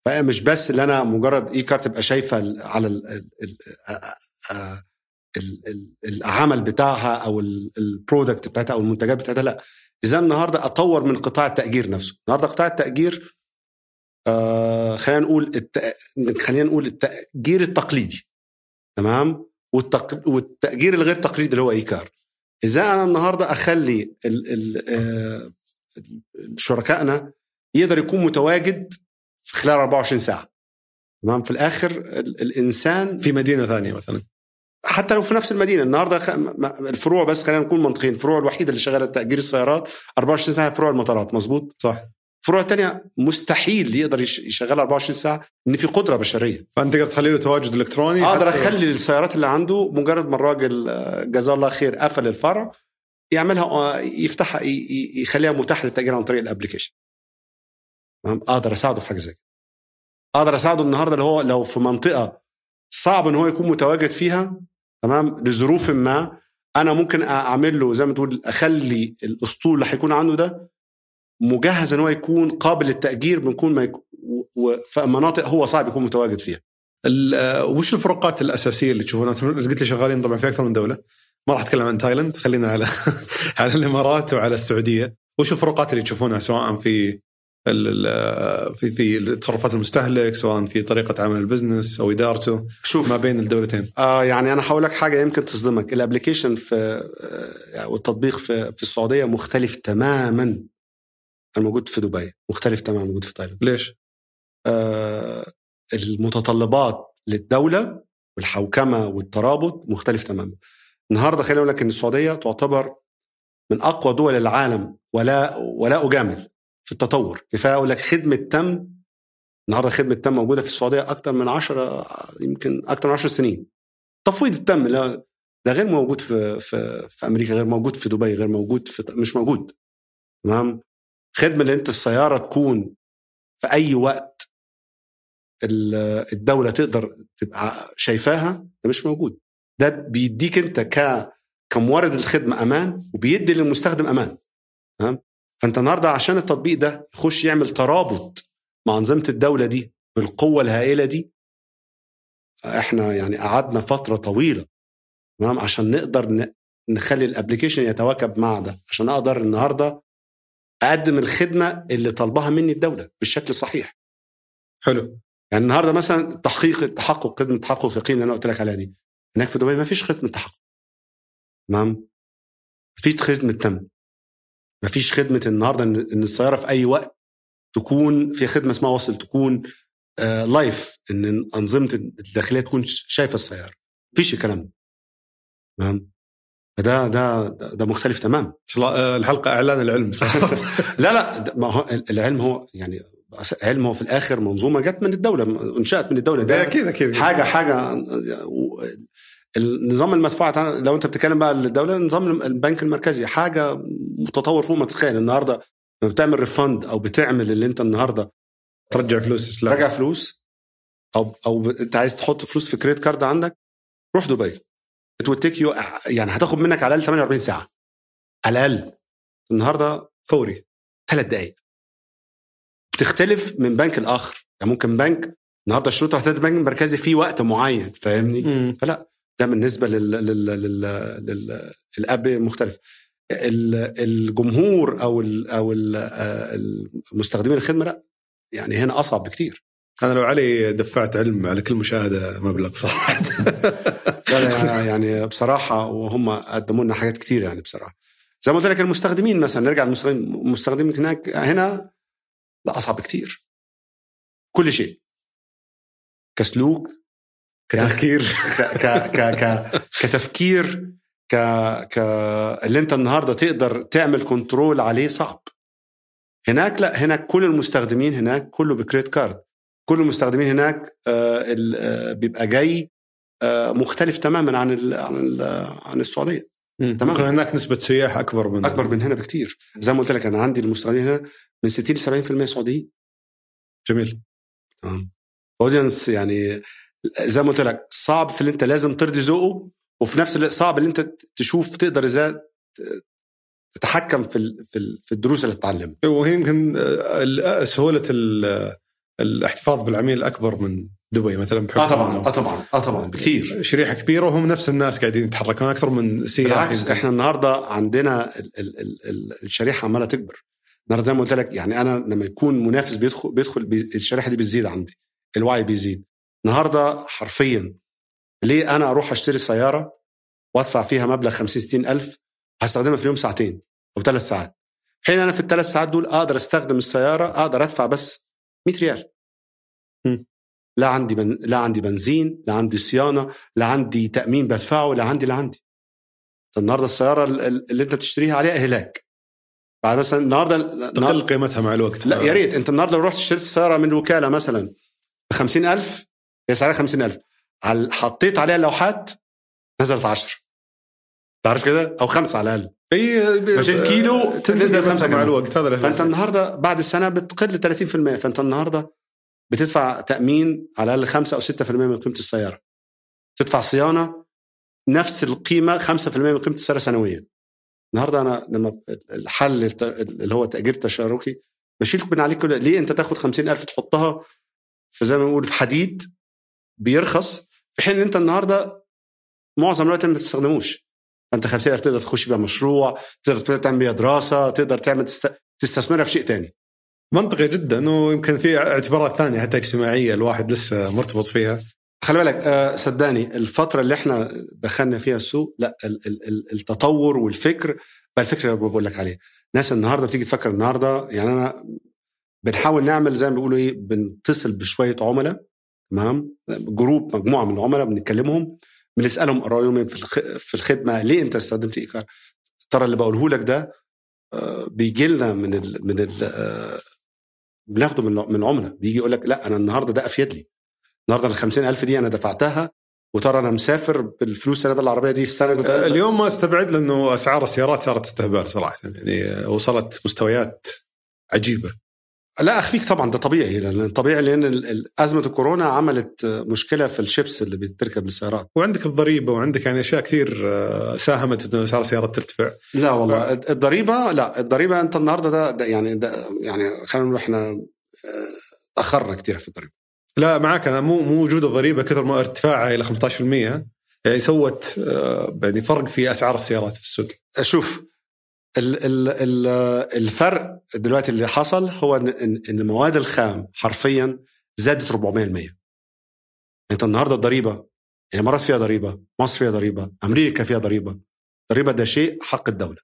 فمش بس اللي أنا مجرد إيكار تبقى شايفة على ال ال ال ال العمل بتاعها أو البرودكت بتاعتها أو المنتجات بتاعتها، لا إذا النهاردة أطور من قطاع التأجير نفسه. النهاردة قطاع التأجير آه خلينا نقول التأ... خلينا نقول التأجير التقليدي تمام، والتق... والتأجير الغير تقليدي اللي هو إيكار. إذا أنا النهاردة أخلي ال... ال... آه... شركائنا يقدر يكون متواجد في خلال أربعة وعشرين ساعة تمام، في الآخر الإنسان في مدينة ثانية مثلا، حتى لو في نفس المدينة. النهاردة الفروع بس خلينا نكون منطقيين، الفروع الوحيدة اللي شغالة تأجير السيارات أربعة وعشرين ساعة فروع المطارات، مظبوط صح. فروع تانية مستحيل يقدر يشغل أربعة وعشرين ساعة، إن في قدرة بشرية. فأنت قدر تخلي له تواجد إلكتروني، أقدر أخلي السيارات اللي عنده مجرد ما الراجل جزاه الله خير قفل الفرع يعملها يفتحها يخليها متاحة للتأجير عن طريق الأبليكيشن. اقدر اساعده في حاجه زي كده، اقدر اساعده النهارده اللي هو لو في منطقه صعب ان هو يكون متواجد فيها تمام لظروف ما، انا ممكن اعمل له زي ما تقول اخلي الاسطول اللي هيكون عنده ده مجهز ان هو يكون قابل للتاجير من كون ما يكون في مناطق هو صعب يكون متواجد فيها. وش الفروقات الاساسيه اللي تشوفونها؟ قلت لي شغالين طبعا في اكثر من دوله، ما راح اتكلم عن تايلاند، خلينا على على الامارات وعلى السعوديه. وش الفروقات اللي تشوفونها سواء في في في تصرفات المستهلك سواء في طريقة عمل البزنس أو إدارته. شوف ما بين الدولتين. آه يعني أنا حاولك حاجة يمكن تصدمك، الابليكيشن في والتطبيق في في السعودية مختلف تماماً الموجود في دبي، مختلف تماماً موجود في تايلاند. ليش؟ آه المتطلبات للدولة والحوكمة والترابط مختلف تماماً. النهاردة خليني أقول لك إن السعودية تعتبر من أقوى دول العالم، ولا ولا أجامل في التطور. كفاية أقول لك خدمة تم، النهاردة خدمة تم موجودة في السعودية أكتر من عشرة، يمكن أكتر من عشر سنين. تفويض التم لا ده غير موجود في في في أمريكا، غير موجود في دبي، غير موجود في مش موجود. تمام. خدمة اللي أنت السيارة تكون في أي وقت الدولة تقدر تبقى شايفاها، ده مش موجود. ده بيديك أنت ك كمورد الخدمة أمان، وبيدي للمستخدم أمان. تمام. فأنت النهاردة عشان التطبيق ده يخش يعمل ترابط مع أنظمة الدولة دي بالقوة الهائلة دي، احنا يعني قعدنا فترة طويلة تمام عشان نقدر نخلي الابليكيشن يتواكب مع ده، عشان أقدر النهاردة أقدم الخدمة اللي طلبها مني الدولة بالشكل الصحيح. حلو. يعني النهاردة مثلا تحقيق التحقق خدمة تحقق فقيم اللي أنا قلت لك عليها دي، هناك في دبي ما فيش خدمة تحقق. تمام. مفيش خدمة تم، مفيش خدمة النهاردة إن السيارة في أي وقت تكون في خدمة اسمها وصل، تكون آه لايف، إن أنظمة الداخلية تكون شايفة السيارة، مفيش الكلام ده. تمام. ده ده ده مختلف تمام. الحلقة إعلان العلم. لا لا ما هو العلم هو يعني علم، هو في الآخر منظومة جت من الدولة، انشأت من الدولة. ده كده كده حاجة حاجة النظام المدفوعة. لو أنت بتتكلم بقى للدولة، نظام البنك المركزي حاجة متطور فوق ما تتخيل. النهاردة لما بتعمل ريفند أو بتعمل اللي أنت النهاردة ترجع فلوس، ترجع فلوس أو أو أنت عايز تحط فلوس في كريدت كارد عندك، روح دبي توديك، يعني هتاخد منك على الأقل ثمانية وأربعين ساعة على الأقل. النهاردة فوري ثلاث دقايق. بتختلف من بنك الآخر، يعني ممكن بنك النهاردة الشروط بتاعت البنك المركزي في وقت معين، فاهمني؟ م. فلا ده بالنسبة لل لل لل لل للأب مختلف. الجمهور أو ال أو ال المستخدمين الخدمة لا، يعني هنا أصعب بكتير. أنا لو علي دفعت علم على كل مشاهدة مبلغ صراحة. يعني بصراحة وهم قدموا لنا حاجات كتير، يعني بصراحة زي ما قلت لك المستخدمين مثلا، نرجع للمستخدمين هناك، هنا لا أصعب كتير. كل شيء كسلوك، كتفكير ك ك ك كتفكير ك ك اللي انت النهارده تقدر تعمل كنترول عليه صعب. هناك لا، هناك كل المستخدمين هناك كله بكريت كارد، كل المستخدمين هناك آه بيبقى جاي آه مختلف تماما عن ال عن ال عن السعوديه. تماما. هناك نسبه سياح اكبر من اكبر من هنا بكتير. زي ما قلت لك انا عندي المستخدمين هنا من ستين لسبعين بالمية سعوديين. جميل. تمام. اودينس يعني زي ما قلت لك صعب في اللي انت لازم ترضي ذوقه، وفي نفس الوقت صعب اللي انت تشوف تقدر ازاي تتحكم في في الدروس اللي تتعلمها. وهي يمكن سهوله الاحتفاظ بالعميل اكبر من دبي مثلا. اه طبعا اه طبعا اه طبعا بكثير، شريحه كبيره وهم نفس الناس قاعدين يتحركون اكثر من سياح. احنا النهارده عندنا ال ال ال الشريحه عماله تكبر. النهارده زي ما قلت لك يعني انا لما يكون منافس بيدخل بيدخل الشريحه دي بتزيد، عندي الوعي بيزيد. النهاردة حرفيا ليه أنا أروح أشتري سيارة وأدفع فيها مبلغ خمسين ستين ألف هستخدمها في اليوم ساعتين أو ثلاث ساعات، حين أنا في الثلاث ساعات دول أقدر أستخدم السيارة، أقدر أدفع بس مية ريال. م. لا عندي بن... لا عندي بنزين، لا عندي صيانة، لا عندي تأمين بدفعه، لا عندي لا عندي النهاردة السيارة اللي أنت بتشتريها عليها إهلاك. بعد مثلا النهاردة تقل قيمتها مع الوقت. لا يا ريت أنت النهاردة لو رحت اشتريت السيارة من الوكالة مثلا بخمسين ألف، هي سعرها خمسين ألف، حطيت عليها لوحات نزلت عشر، تعرف كده، أو خمسة على الأقل. مشيت كيلو تنزل خمسة مع الوقت. فأنت النهاردة بعد السنة بتقل ثلاثين بالمية. فأنت النهاردة بتدفع تأمين على الأقل خمسة أو ستة بالمية من قيمة السيارة، تدفع صيانة نفس القيمة خمسة بالمية من قيمة السيارة سنويا. النهاردة أنا لما الحل اللي هو تأجير تشاركي بشيلك من عليك كله. ليه أنت تاخد خمسين ألف تحطها فزي ما نقول في حديد بيرخص، في حين انت النهارده معظم الوقت ما بتستخدموش. انت خمسين ألف تقدر تخش بيها مشروع، تقدر تعمل بيها دراسه، تقدر تعمل تست... تستثمرها في شيء تاني. منطقي جدا، ويمكن في اعتبارات ثانية حتى اجتماعية الواحد لسه مرتبط فيها. خلي بالك صدقني الفترة اللي احنا دخلنا فيها السوق، لا التطور والفكر، بالفكرة اللي بقول لك عليه ناس النهاردة بتيجي تفكر النهاردة، يعني أنا بنحاول نعمل زي ما بيقولوا إيه، بنتصل بشوية عملاء، تمام، جروب، مجموعة من العملاء بنتكلمهم، بنسألهم رأيهم في الخدمة، ليه أنت استخدمت إيكار؟ ترى اللي بقوله لك ده بيجيلنا من ال من ال بناخده من العملاء، بيجي يقول لك لا أنا النهاردة ده أفيد لي، النهاردة الخمسين ألف دي أنا دفعتها، وترى أنا مسافر بالفلوس السنة العربية دي السنة ده. اليوم ما استبعد، لأنه أسعار السيارات صارت استهبال صراحة، يعني وصلت مستويات عجيبة. لا أخفيك طبعا ده طبيعي، لأن طبيعي لأن أزمة الكورونا عملت مشكلة في الشيبس اللي بتركب بالسيارات، وعندك الضريبة، وعندك يعني أشياء كثير ساهمت إنه أسعار السيارات ترتفع. لا والله ف... الضريبة، لا الضريبة أنت النهاردة ده, ده يعني ده يعني خلينا نقول إحنا تأخرنا كثير في الضريبة. لا معاك، أنا مو مو وجود الضريبة كثر ما ارتفاعها إلى خمسة عشر بالمئة يعني سوت يعني فرق في أسعار السيارات في السوق. أشوف ال ال ال الفرق دلوقتي اللي حصل هو إن إن المواد الخام حرفيا زادت أربعمية بالمية. أنت النهاردة الضريبة، الإمارات فيها ضريبة، مصر فيها ضريبة، أمريكا فيها ضريبة. ضريبة ده شيء حق الدولة،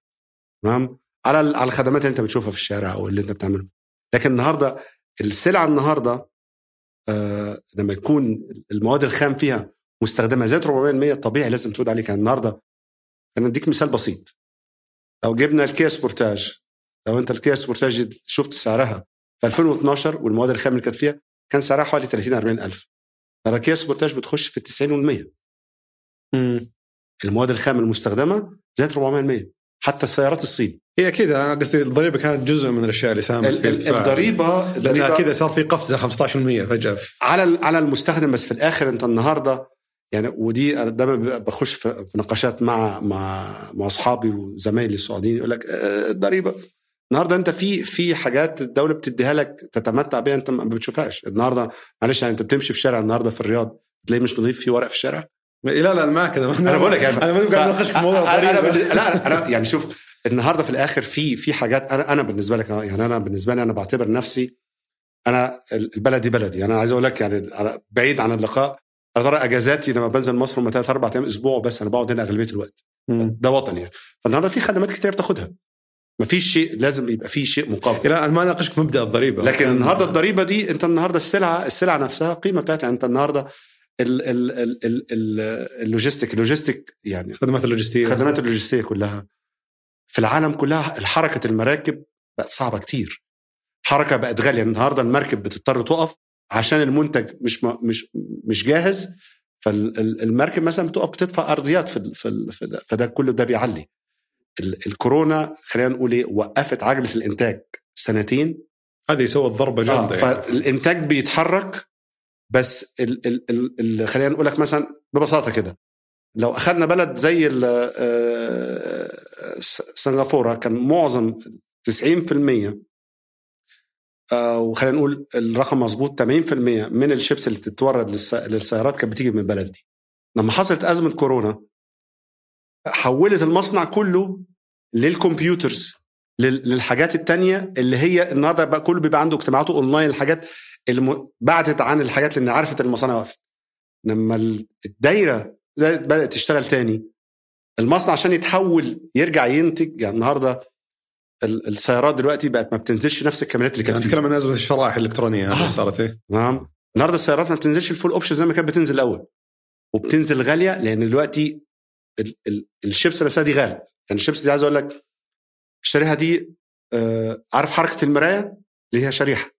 تمام، على على الخدمات اللي أنت بتشوفها في الشارع أو اللي أنت بتعمله. لكن النهاردة السلعة النهاردة آه لما يكون المواد الخام فيها مستخدمة زادت أربعمية بالمية طبيعي لازم تقول عليك. النهاردة أنا أديك مثال بسيط، لو جبنا الكيس بورتاج، لو أنت الكيس بورتاج شفت سعرها في ألفين واثناشر والمواد الخام اللي كانت فيها كان سعرها حوالي ثلاثين أربعين ألف، ترى كيس بورتاج بتخش في التسعين بالمية. امم المواد الخام المستخدمة زادت أربعمية بالمية، حتى السيارات الصين هي كده. أنا قصدي الضريبة كانت جزء من الأشياء اللي ساهمت في الارتفاع. الضريبة لأنها كده صار في قفزة خمسة عشر بالمية فجأة على على المستخدم. بس في الآخر أنت النهاردة يعني، ودي أنا دايما بخش في نقاشات مع مع مع أصحابي وزمايلي السعوديين، يقول لك الضريبة النهاردة أنت في في حاجات الدولة بتديها لك تتمتع بها أنت ما بتشوفهاش النهاردة. معلش يعني أنت بتمشي في شارع النهاردة في الرياض تلاقي مش نظيف، في ورق في الشارع. لا لا ما كده، أنا بقول لك يعني أنا ما بقدر أناقش في موضوع الضريبة. لا أنا يعني شوف النهارده في الاخر في في حاجات، انا انا بالنسبه لك يعني انا بالنسبه لي انا بعتبر نفسي انا البلد دي بلدي. انا عايز اقول لك يعني بعيد عن اللقاء، انا ترى اجازاتي لما بنزل مصر هم ثلاث اربع ايام اسبوع بس، انا بقعد هنا اغلبيه الوقت، ده وطني يعني. فالنهارده في خدمات كتير بتاخدها، مفيش شيء لازم يبقى فيه شيء مقابل. لا انا ما ناقشك في مبدا الضريبه، لكن النهارده الضريبه دي انت النهارده السلعه السلعه نفسها قيمه بتاعتها. انت النهارده اللوجيستيك اللوجيستيك يعني خدمات اللوجستيه خدمات اللوجستيه كلها في العالم كلها، الحركة المراكب بقت صعبة كتير، حركة بقت غالية. النهاردة المركب بتضطر توقف عشان المنتج مش مش مش جاهز، فالمركب مثلا بتوقف بتدفع أرضيات في في فده كله ده بيعلي. الكورونا خلينا نقول ايه، وقفت عجلة الإنتاج سنتين، هذه سوت ضربة جامدة آه يعني. فالإنتاج بيتحرك بس ال ال ال خلينا نقول لك مثلا ببساطة كده، لو أخذنا بلد زي سنغافورة كان معظم تسعين بالمية وخلينا نقول الرقم مظبوط ثمانين بالمية من الشيبس اللي تتورد للسيارات كانت بتيجي من البلد دي. لما حصلت أزمة كورونا حولت المصنع كله للكمبيوترز، للحاجات التانية اللي هي النهاردة بقى كله بيبقى عنده اجتماعاته أونلاين، الحاجات اللي بعدت عن الحاجات اللي عرفت المصانع وقفت. لما الدائرة بدأت تشتغل تاني المصنع عشان يتحول يرجع ينتج، يعني النهارده السيارات دلوقتي بقت ما بتنزلش نفس الكميات اللي كانت. نتكلم عن أزمة الشرائح الإلكترونية اللي آه. صارت ايه، نعم، النهارده السيارات ما بتنزلش الفول اوبشن زي ما كانت بتنزل الاول، وبتنزل غاليه لان دلوقتي ال- ال- الشيبس نفسها دي غاليه. يعني الشيبس دي عايز اقول لك الشريحه دي آه عارف حركه المرايه اللي هي شريحه،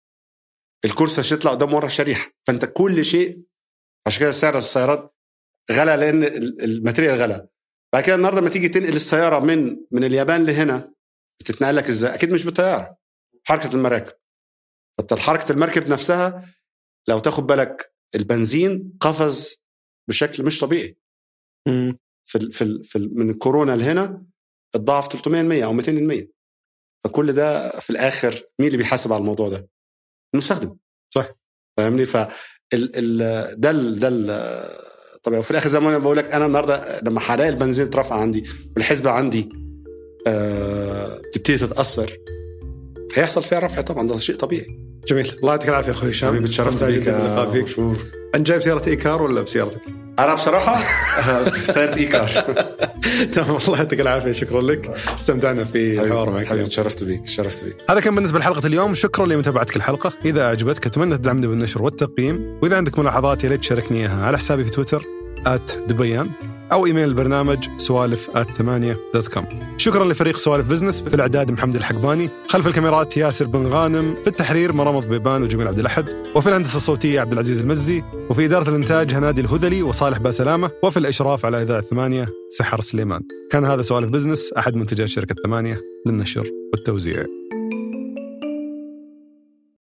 الكرسي اللي يطلع قدام ورا شريحه، فانت كل شيء عشان كده سعر السيارات غلا لان الماتيريال غلا. بعد كده النهارده ما تيجي تنقل السياره من من اليابان لهنا بتتنقل لك ازاي؟ اكيد مش بالطياره، حركه المراكب. فالحركه المركب نفسها لو تاخد بالك البنزين قفز بشكل مش طبيعي امم في ال في, ال في ال من الكورونا لهنا اتضاعف ثلاثمية بالمية او مئتين بالمية. فكل ده في الاخر مين اللي بيحاسب على الموضوع ده؟ المستخدم، صح؟ فاهمني؟ ف ال ده ده طبعا. وفي الاخر زي ما انا بقول لك انا النهارده لما حلاقي البنزين اترفع عندي والحسبه عندي آه بتبتدي تتاثر، هيحصل فيها رفع طبعا، ده شيء طبيعي. جميل، الله يعطيك العافيه اخوي هشام، بتشرفت بيك باللقاء فيك. مشهور، انت جايب سياره ايكار ولا بسيارتك؟ انا بصراحه سياره ايكار. تمام، الله يعطيك العافيه، شكرا لك، استمتعنا في الحوار معك، تشرفت بيك. شرفت بيك. هذا كان بالنسبه لحلقه اليوم، شكرا لمتابعتك الحلقه. اذا عجبتك اتمنى تدعمني بالنشر والتقييم، واذا عندك ملاحظات يا ريت تشاركني اياها على حسابي في تويتر آت دبيان أو إيميل البرنامج سوالف آت ثمانية دوت كوم. شكرا لفريق سوالف بزنس، في الإعداد محمد الحقباني، خلف الكاميرات ياسر بن غانم، في التحرير مرامض بيبان وجميل عبد الأحد، وفي الهندسة الصوتية عبدالعزيز المزي، وفي إدارة الإنتاج هنادي الهذلي وصالح باسلامة، وفي الإشراف على إذاعة ثمانية سحر سليمان. كان هذا سوالف بزنس، أحد منتجات شركة ثمانية للنشر والتوزيع.